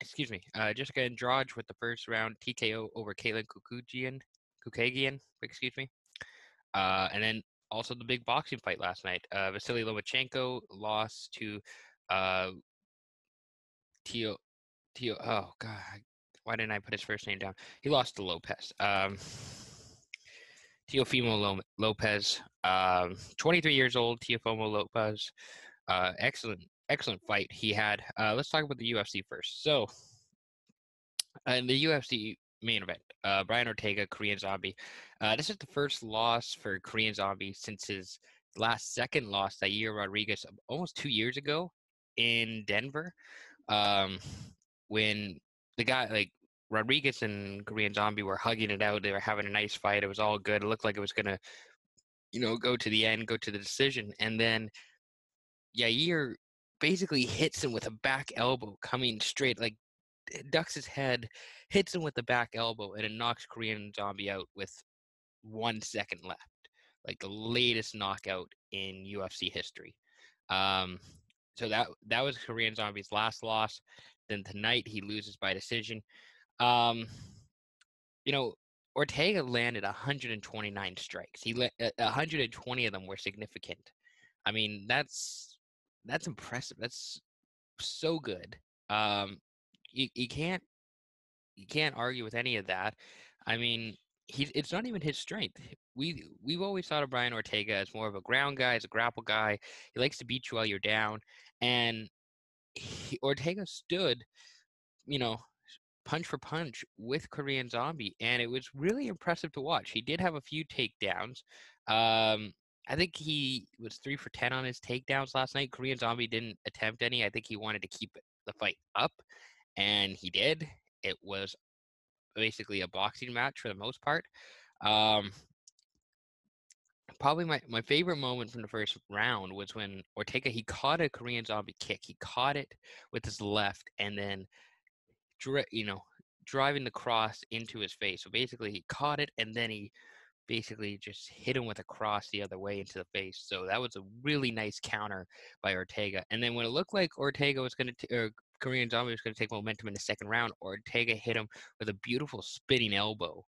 excuse me, uh, Jessica Andrade with the first round T K O over Caitlin Kukugian, Kukagian, excuse me, uh, and then also the big boxing fight last night. Uh, Vasily Lomachenko lost to... Uh, Teo, Teo, oh God, why didn't I put his first name down? He lost to Lopez. Um, Teofimo Lopez, um, twenty-three years old, Teofimo Lopez. Uh, excellent, excellent fight he had. Uh, let's talk about the U F C first. So, in the U F C main event, uh, Brian Ortega, Korean Zombie. Uh, this is the first loss for Korean Zombie since his last second loss, Yair Rodriguez, almost two years ago in Denver. Um, when the guy, like, Rodriguez and Korean Zombie were hugging it out, they were having a nice fight, it was all good, it looked like it was going to you know, go to the end, go to the decision. And then Yair basically hits him with a back elbow coming straight, like ducks his head, hits him with the back elbow, and it knocks Korean Zombie out with one second left. Like the latest knockout in U F C history. Um, so that that was Korean Zombie's last loss. Then tonight he loses by decision. Um, you know, Ortega landed one hundred twenty-nine strikes. He let uh, one hundred twenty of them were significant. I mean, that's that's impressive. That's so good. Um, you you can't you can't argue with any of that. I mean, he it's not even his strength. We we've always thought of Brian Ortega as more of a ground guy, as a grapple guy. He likes to beat you while you're down, and he, Ortega stood, you know, punch for punch with Korean Zombie, and it was really impressive to watch. He did have a few takedowns. Um, I think he was three for ten on his takedowns last night. Korean Zombie didn't attempt any. I think he wanted to keep the fight up, and he did. It was basically a boxing match for the most part. Um, Probably my, my favorite moment from the first round was when Ortega, he caught a Korean Zombie kick. He caught it with his left and then, dri- you know, driving the cross into his face. So basically he caught it and then he basically just hit him with a cross the other way into the face. So that was a really nice counter by Ortega. And then when it looked like Ortega was going to, or Korean Zombie was going to take momentum in the second round, Ortega hit him with a beautiful spinning elbow.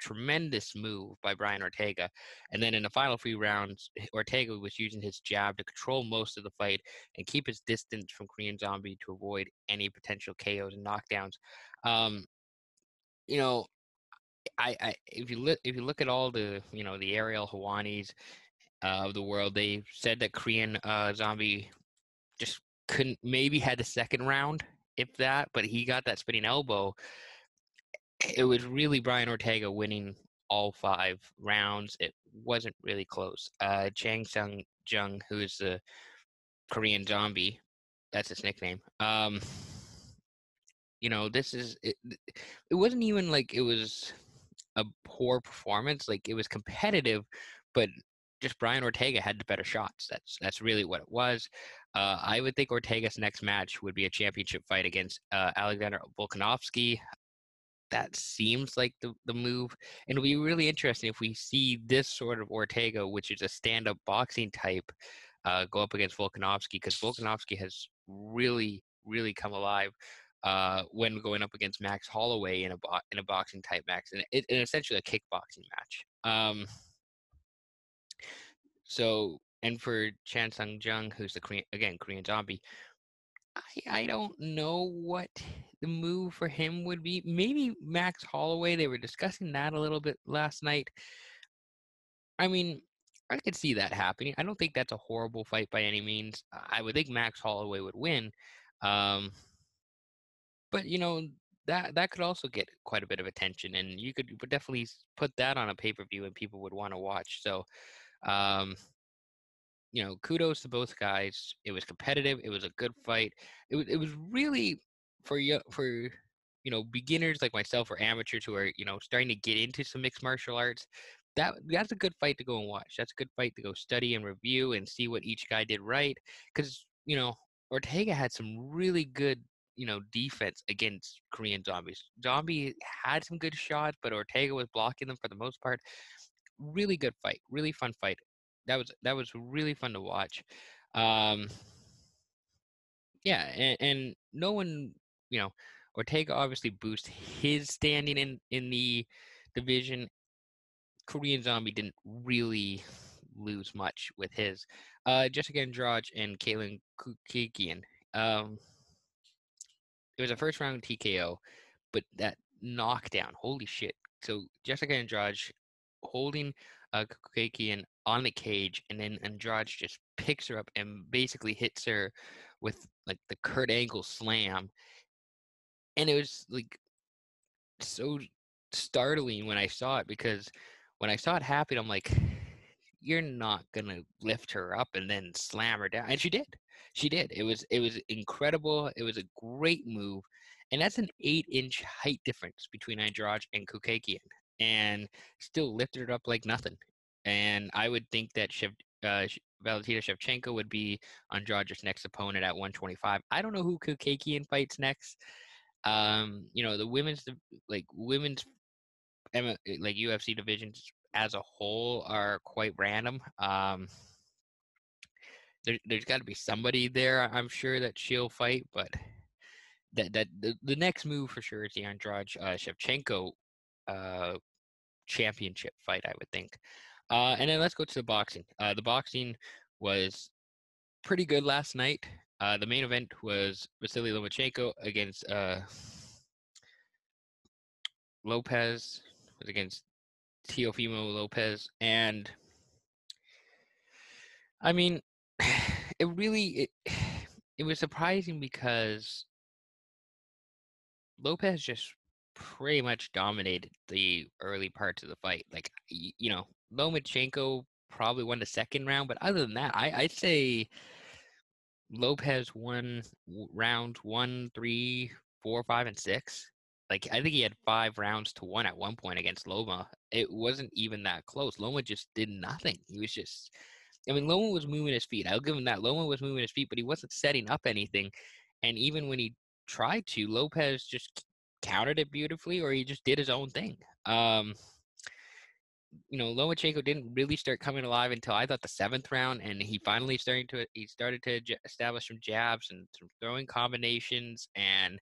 Tremendous move by Brian Ortega. And then in the final few rounds, Ortega was using his jab to control most of the fight and keep his distance from Korean Zombie to avoid any potential K Os and knockdowns. Um, you know, I, I if you look if you look at all the you know the Ariel Helwanis uh, of the world, they said that Korean uh, Zombie just couldn't, maybe had the second round, if that, but he got that spinning elbow. It was really Brian Ortega winning all five rounds. It wasn't really close. Uh, Chang Sung Jung, who is the Korean Zombie, that's his nickname. Um, you know, this is it, it wasn't even like it was a poor performance. Like, it was competitive, but just Brian Ortega had the better shots. That's that's really what it was. Uh, I would think Ortega's next match would be a championship fight against uh, Alexander Volkanovski. That seems like the, the move. And it'll be really interesting if we see this sort of Ortega, which is a stand-up boxing type, uh, go up against Volkanovski, because Volkanovski has really, really come alive uh, when going up against Max Holloway in a bo- in a boxing type match, and it, and essentially a kickboxing match. Um, so, and for Chan Sung Jung, who's the Korean, again, Korean Zombie, I, I don't know what the move for him would be. Maybe Max Holloway. They were discussing that a little bit last night. I mean, I could see that happening. I don't think that's a horrible fight by any means. I would think Max Holloway would win. Um, but, you know, that that could also get quite a bit of attention, and you could definitely put that on a pay-per-view and people would want to watch. So, um you know, kudos to both guys. It was competitive. It was a good fight. It was, it was really for you, for, you know, beginners like myself or amateurs who are, you know, starting to get into some mixed martial arts. That that's a good fight to go and watch. That's a good fight to go study and review and see what each guy did right. Because, you know, Ortega had some really good, you know, defense against Korean Zombies. Zombie had some good shots, but Ortega was blocking them for the most part. Really good fight. Really fun fight. That was that was really fun to watch. Um, yeah, and, and no one, you know, Ortega obviously boosted his standing in, in the division. Korean Zombie didn't really lose much with his. Uh, Jessica Andrade and Caitlin Kukigian. Um, it was a first-round T K O, but that knockdown, holy shit. So Jessica Andrade holding uh, Kukigian on the cage, and then Andrade just picks her up and basically hits her with like the Kurt Angle slam. And it was like so startling when I saw it, because when I saw it happen, I'm like, you're not gonna lift her up and then slam her down. And she did. She did. It was it was incredible. It was a great move. And that's an eight inch height difference between Andrade and Kukigian, and still lifted her up like nothing. And I would think that Shev, uh, Valentina Shevchenko would be Andrade's next opponent at one twenty-five. I don't know who Kukakian fights next. Um, you know, the women's like women's like U F C divisions as a whole are quite random. Um, there, there's got to be somebody there, I'm sure, that she'll fight, but that that the, the next move for sure is the Andrade uh, Shevchenko uh, championship fight, I would think. Uh, and then let's go to the boxing. Uh, the boxing was pretty good last night. Uh, the main event was Vasily Lomachenko against uh, Lopez, was against Teofimo Lopez. And, I mean, it really, it, it was surprising because Lopez just pretty much dominated the early parts of the fight. Like, you, you know, Lomachenko probably won the second round, but other than that, I, I'd say Lopez won round one, three, four, five, and six. Like, I think he had five rounds to one at one point against Loma. It wasn't even that close. Loma just did nothing. He was just, I mean, Loma was moving his feet. I'll give him that. Loma was moving his feet, but he wasn't setting up anything. And even when he tried to, Lopez just countered it beautifully, or he just did his own thing. Um, you know, Lomachenko didn't really start coming alive until I thought the seventh round, and he finally started to he started to establish some jabs and some throwing combinations, and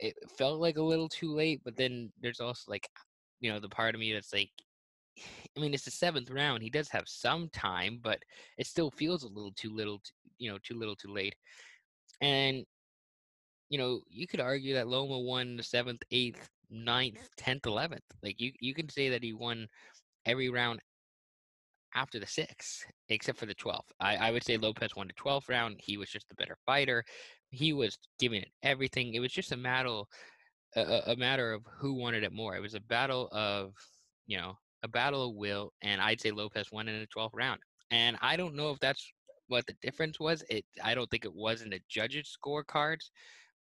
it felt like a little too late. But then there's also, like, you know, the part of me that's like, I mean, it's the seventh round. He does have some time, but it still feels a little too little, too, you know, too little, too late. And you know, you could argue that Loma won the seventh, eighth, ninth, tenth, eleventh. Like, you you can say that he won every round after the sixth, except for the twelfth. I, I would say Lopez won the twelfth round. He was just the better fighter. He was giving it everything. It was just a matter, a, a matter of who wanted it more. It was a battle of, you know, a battle of will, and I'd say Lopez won in the twelfth round. And I don't know if that's what the difference was. It I don't think it was in the judges' scorecards,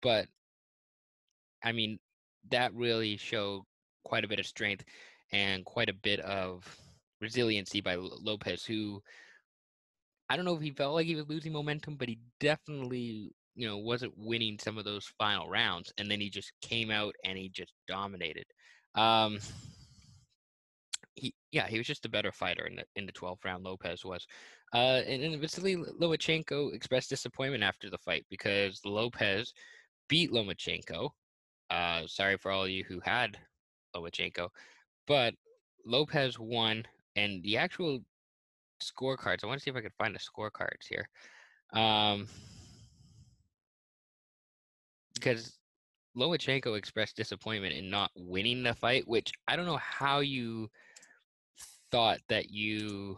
but, I mean, that really showed quite a bit of strength and quite a bit of resiliency by Lopez, who, I don't know if he felt like he was losing momentum, but he definitely, you know, wasn't winning some of those final rounds. And then he just came out and he just dominated. Um, he, yeah, he was just a better fighter in the in the twelfth round, Lopez was. Uh, and, and Vasily Lomachenko expressed disappointment after the fight because Lopez beat Lomachenko. Uh, sorry for all of you who had Lomachenko, but Lopez won, and the actual scorecards, I want to see if I can find the scorecards here, um, because Lomachenko expressed disappointment in not winning the fight, which I don't know how you thought that you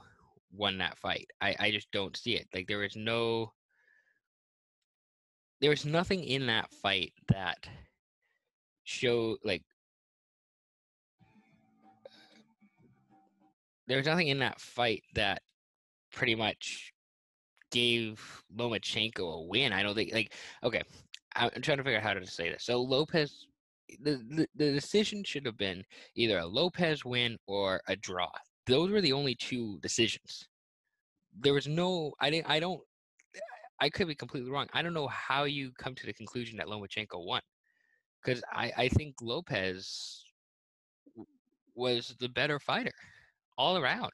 won that fight. I, I just don't see it. Like, there was no, there was nothing in that fight that show like there's nothing in that fight that pretty much gave Lomachenko a win. I don't think, like, okay, I'm trying to figure out how to say this. So Lopez, the, the, the decision should have been either a Lopez win or a draw. Those were the only two decisions. There was no, I didn't, I don't, I could be completely wrong. I don't know how you come to the conclusion that Lomachenko won. Because I, I think Lopez w- was the better fighter all around.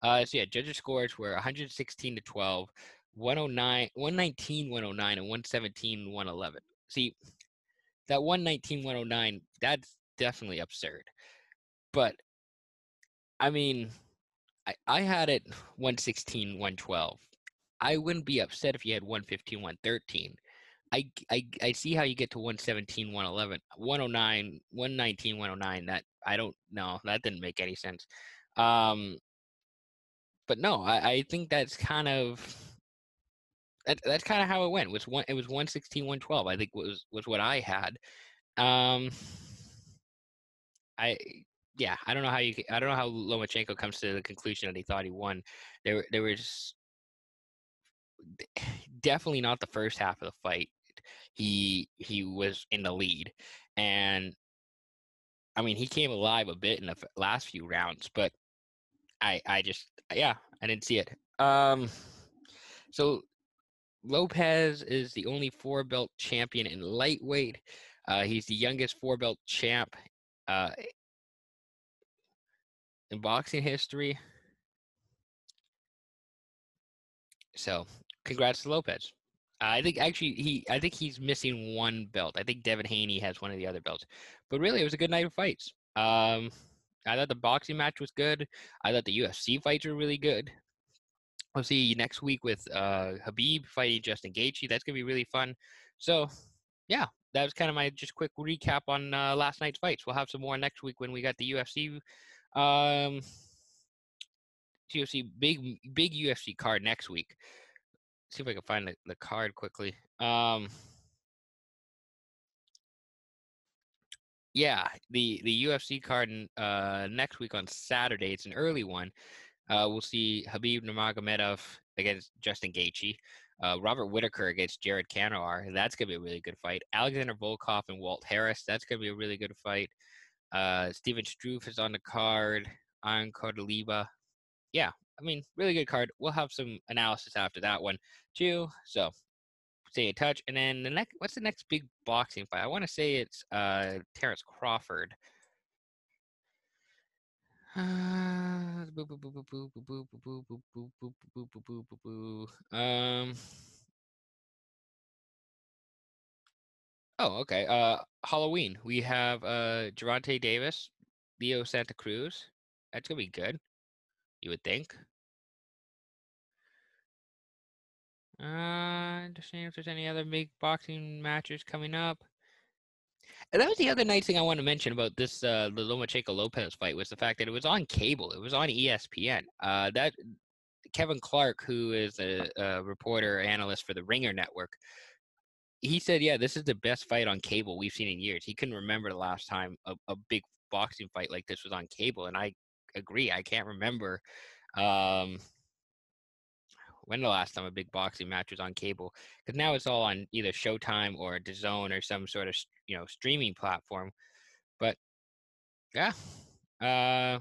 Uh, so, yeah, judges' scores were one sixteen to twelve, one oh nine, one nineteen to one oh nine, and one seventeen to one eleven. See, that one nineteen to one oh nine, that's definitely absurd. But, I mean, I, I had it one sixteen to one twelve. I wouldn't be upset if you had one fifteen to one thirteen. I, I, I see how you get to one seventeen to one eleven. one oh nine, one nineteen to one oh nine, that, I don't know. That didn't make any sense. Um, but no, I, I think that's kind of, that, that's kind of how it went. It was, one, it was one sixteen to one twelve, I think was, was what I had. Um, I, yeah, I don't know how you, I don't know how Lomachenko comes to the conclusion that he thought he won. There, there was definitely not the first half of the fight. He he was in the lead, and I mean, he came alive a bit in the last few rounds, but I, I just, yeah, I didn't see it. Um, so Lopez is the only four-belt champion in lightweight. Uh, he's the youngest four-belt champ uh, in boxing history. So congrats to Lopez. Uh, I think actually he, I think he's missing one belt. I think Devin Haney has one of the other belts. But really, it was a good night of fights. Um, I thought the boxing match was good. I thought the U F C fights were really good. We'll see next week with uh, Habib fighting Justin Gaethje. That's going to be really fun. So, yeah, that was kind of my just quick recap on uh, last night's fights. We'll have some more next week when we got the U F C. Um, UFC big, big U F C card next week. See if I can find the, the card quickly. Um, yeah, the, the U F C card uh, next week on Saturday. It's an early one. Uh, we'll see Habib Nurmagomedov against Justin Gaethje. Uh, Robert Whittaker against Jared Cannonier. That's going to be a really good fight. Alexander Volkov and Walt Harris. That's going to be a really good fight. Uh, Steven Struve is on the card. Ion Cordaliba. Yeah, I mean, really good card. We'll have some analysis after that one, too. So, stay in touch. And then, the next, what's the next big boxing fight? I want to say it's uh, Terrence Crawford. Um, oh, okay. Uh, Halloween. We have uh, Gervonta Davis, Leo Santa Cruz. That's going to be good, you would think. Uh, just seeing if there's any other big boxing matches coming up. And that was the other nice thing I want to mention about this uh, the Lomachenko-Lopez fight was the fact that it was on cable. It was on E S P N. Uh, that Kevin Clark, who is a, a reporter, analyst for the Ringer Network, he said, yeah, this is the best fight on cable we've seen in years. He couldn't remember the last time a, a big boxing fight like this was on cable, and I agree. I can't remember um, when the last time a big boxing match was on cable, because now it's all on either Showtime or DAZN or some sort of you know streaming platform. But yeah, uh,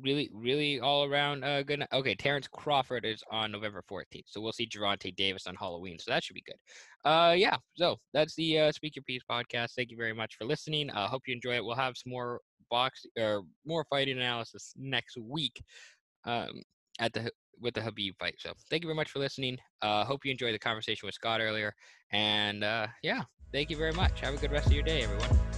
really, really all around uh, good. Okay, Terrence Crawford is on November fourteenth, so we'll see Gervonta Davis on Halloween, so that should be good. Uh, yeah, so that's the uh, Speak Your Piece podcast. Thank you very much for listening. I uh, hope you enjoy it. We'll have some more box or more fighting analysis next week. Um, at the with the Habib fight. So thank you very much for listening. Uh, hope you enjoyed the conversation with Scott earlier. And uh, yeah, thank you very much. Have a good rest of your day, everyone.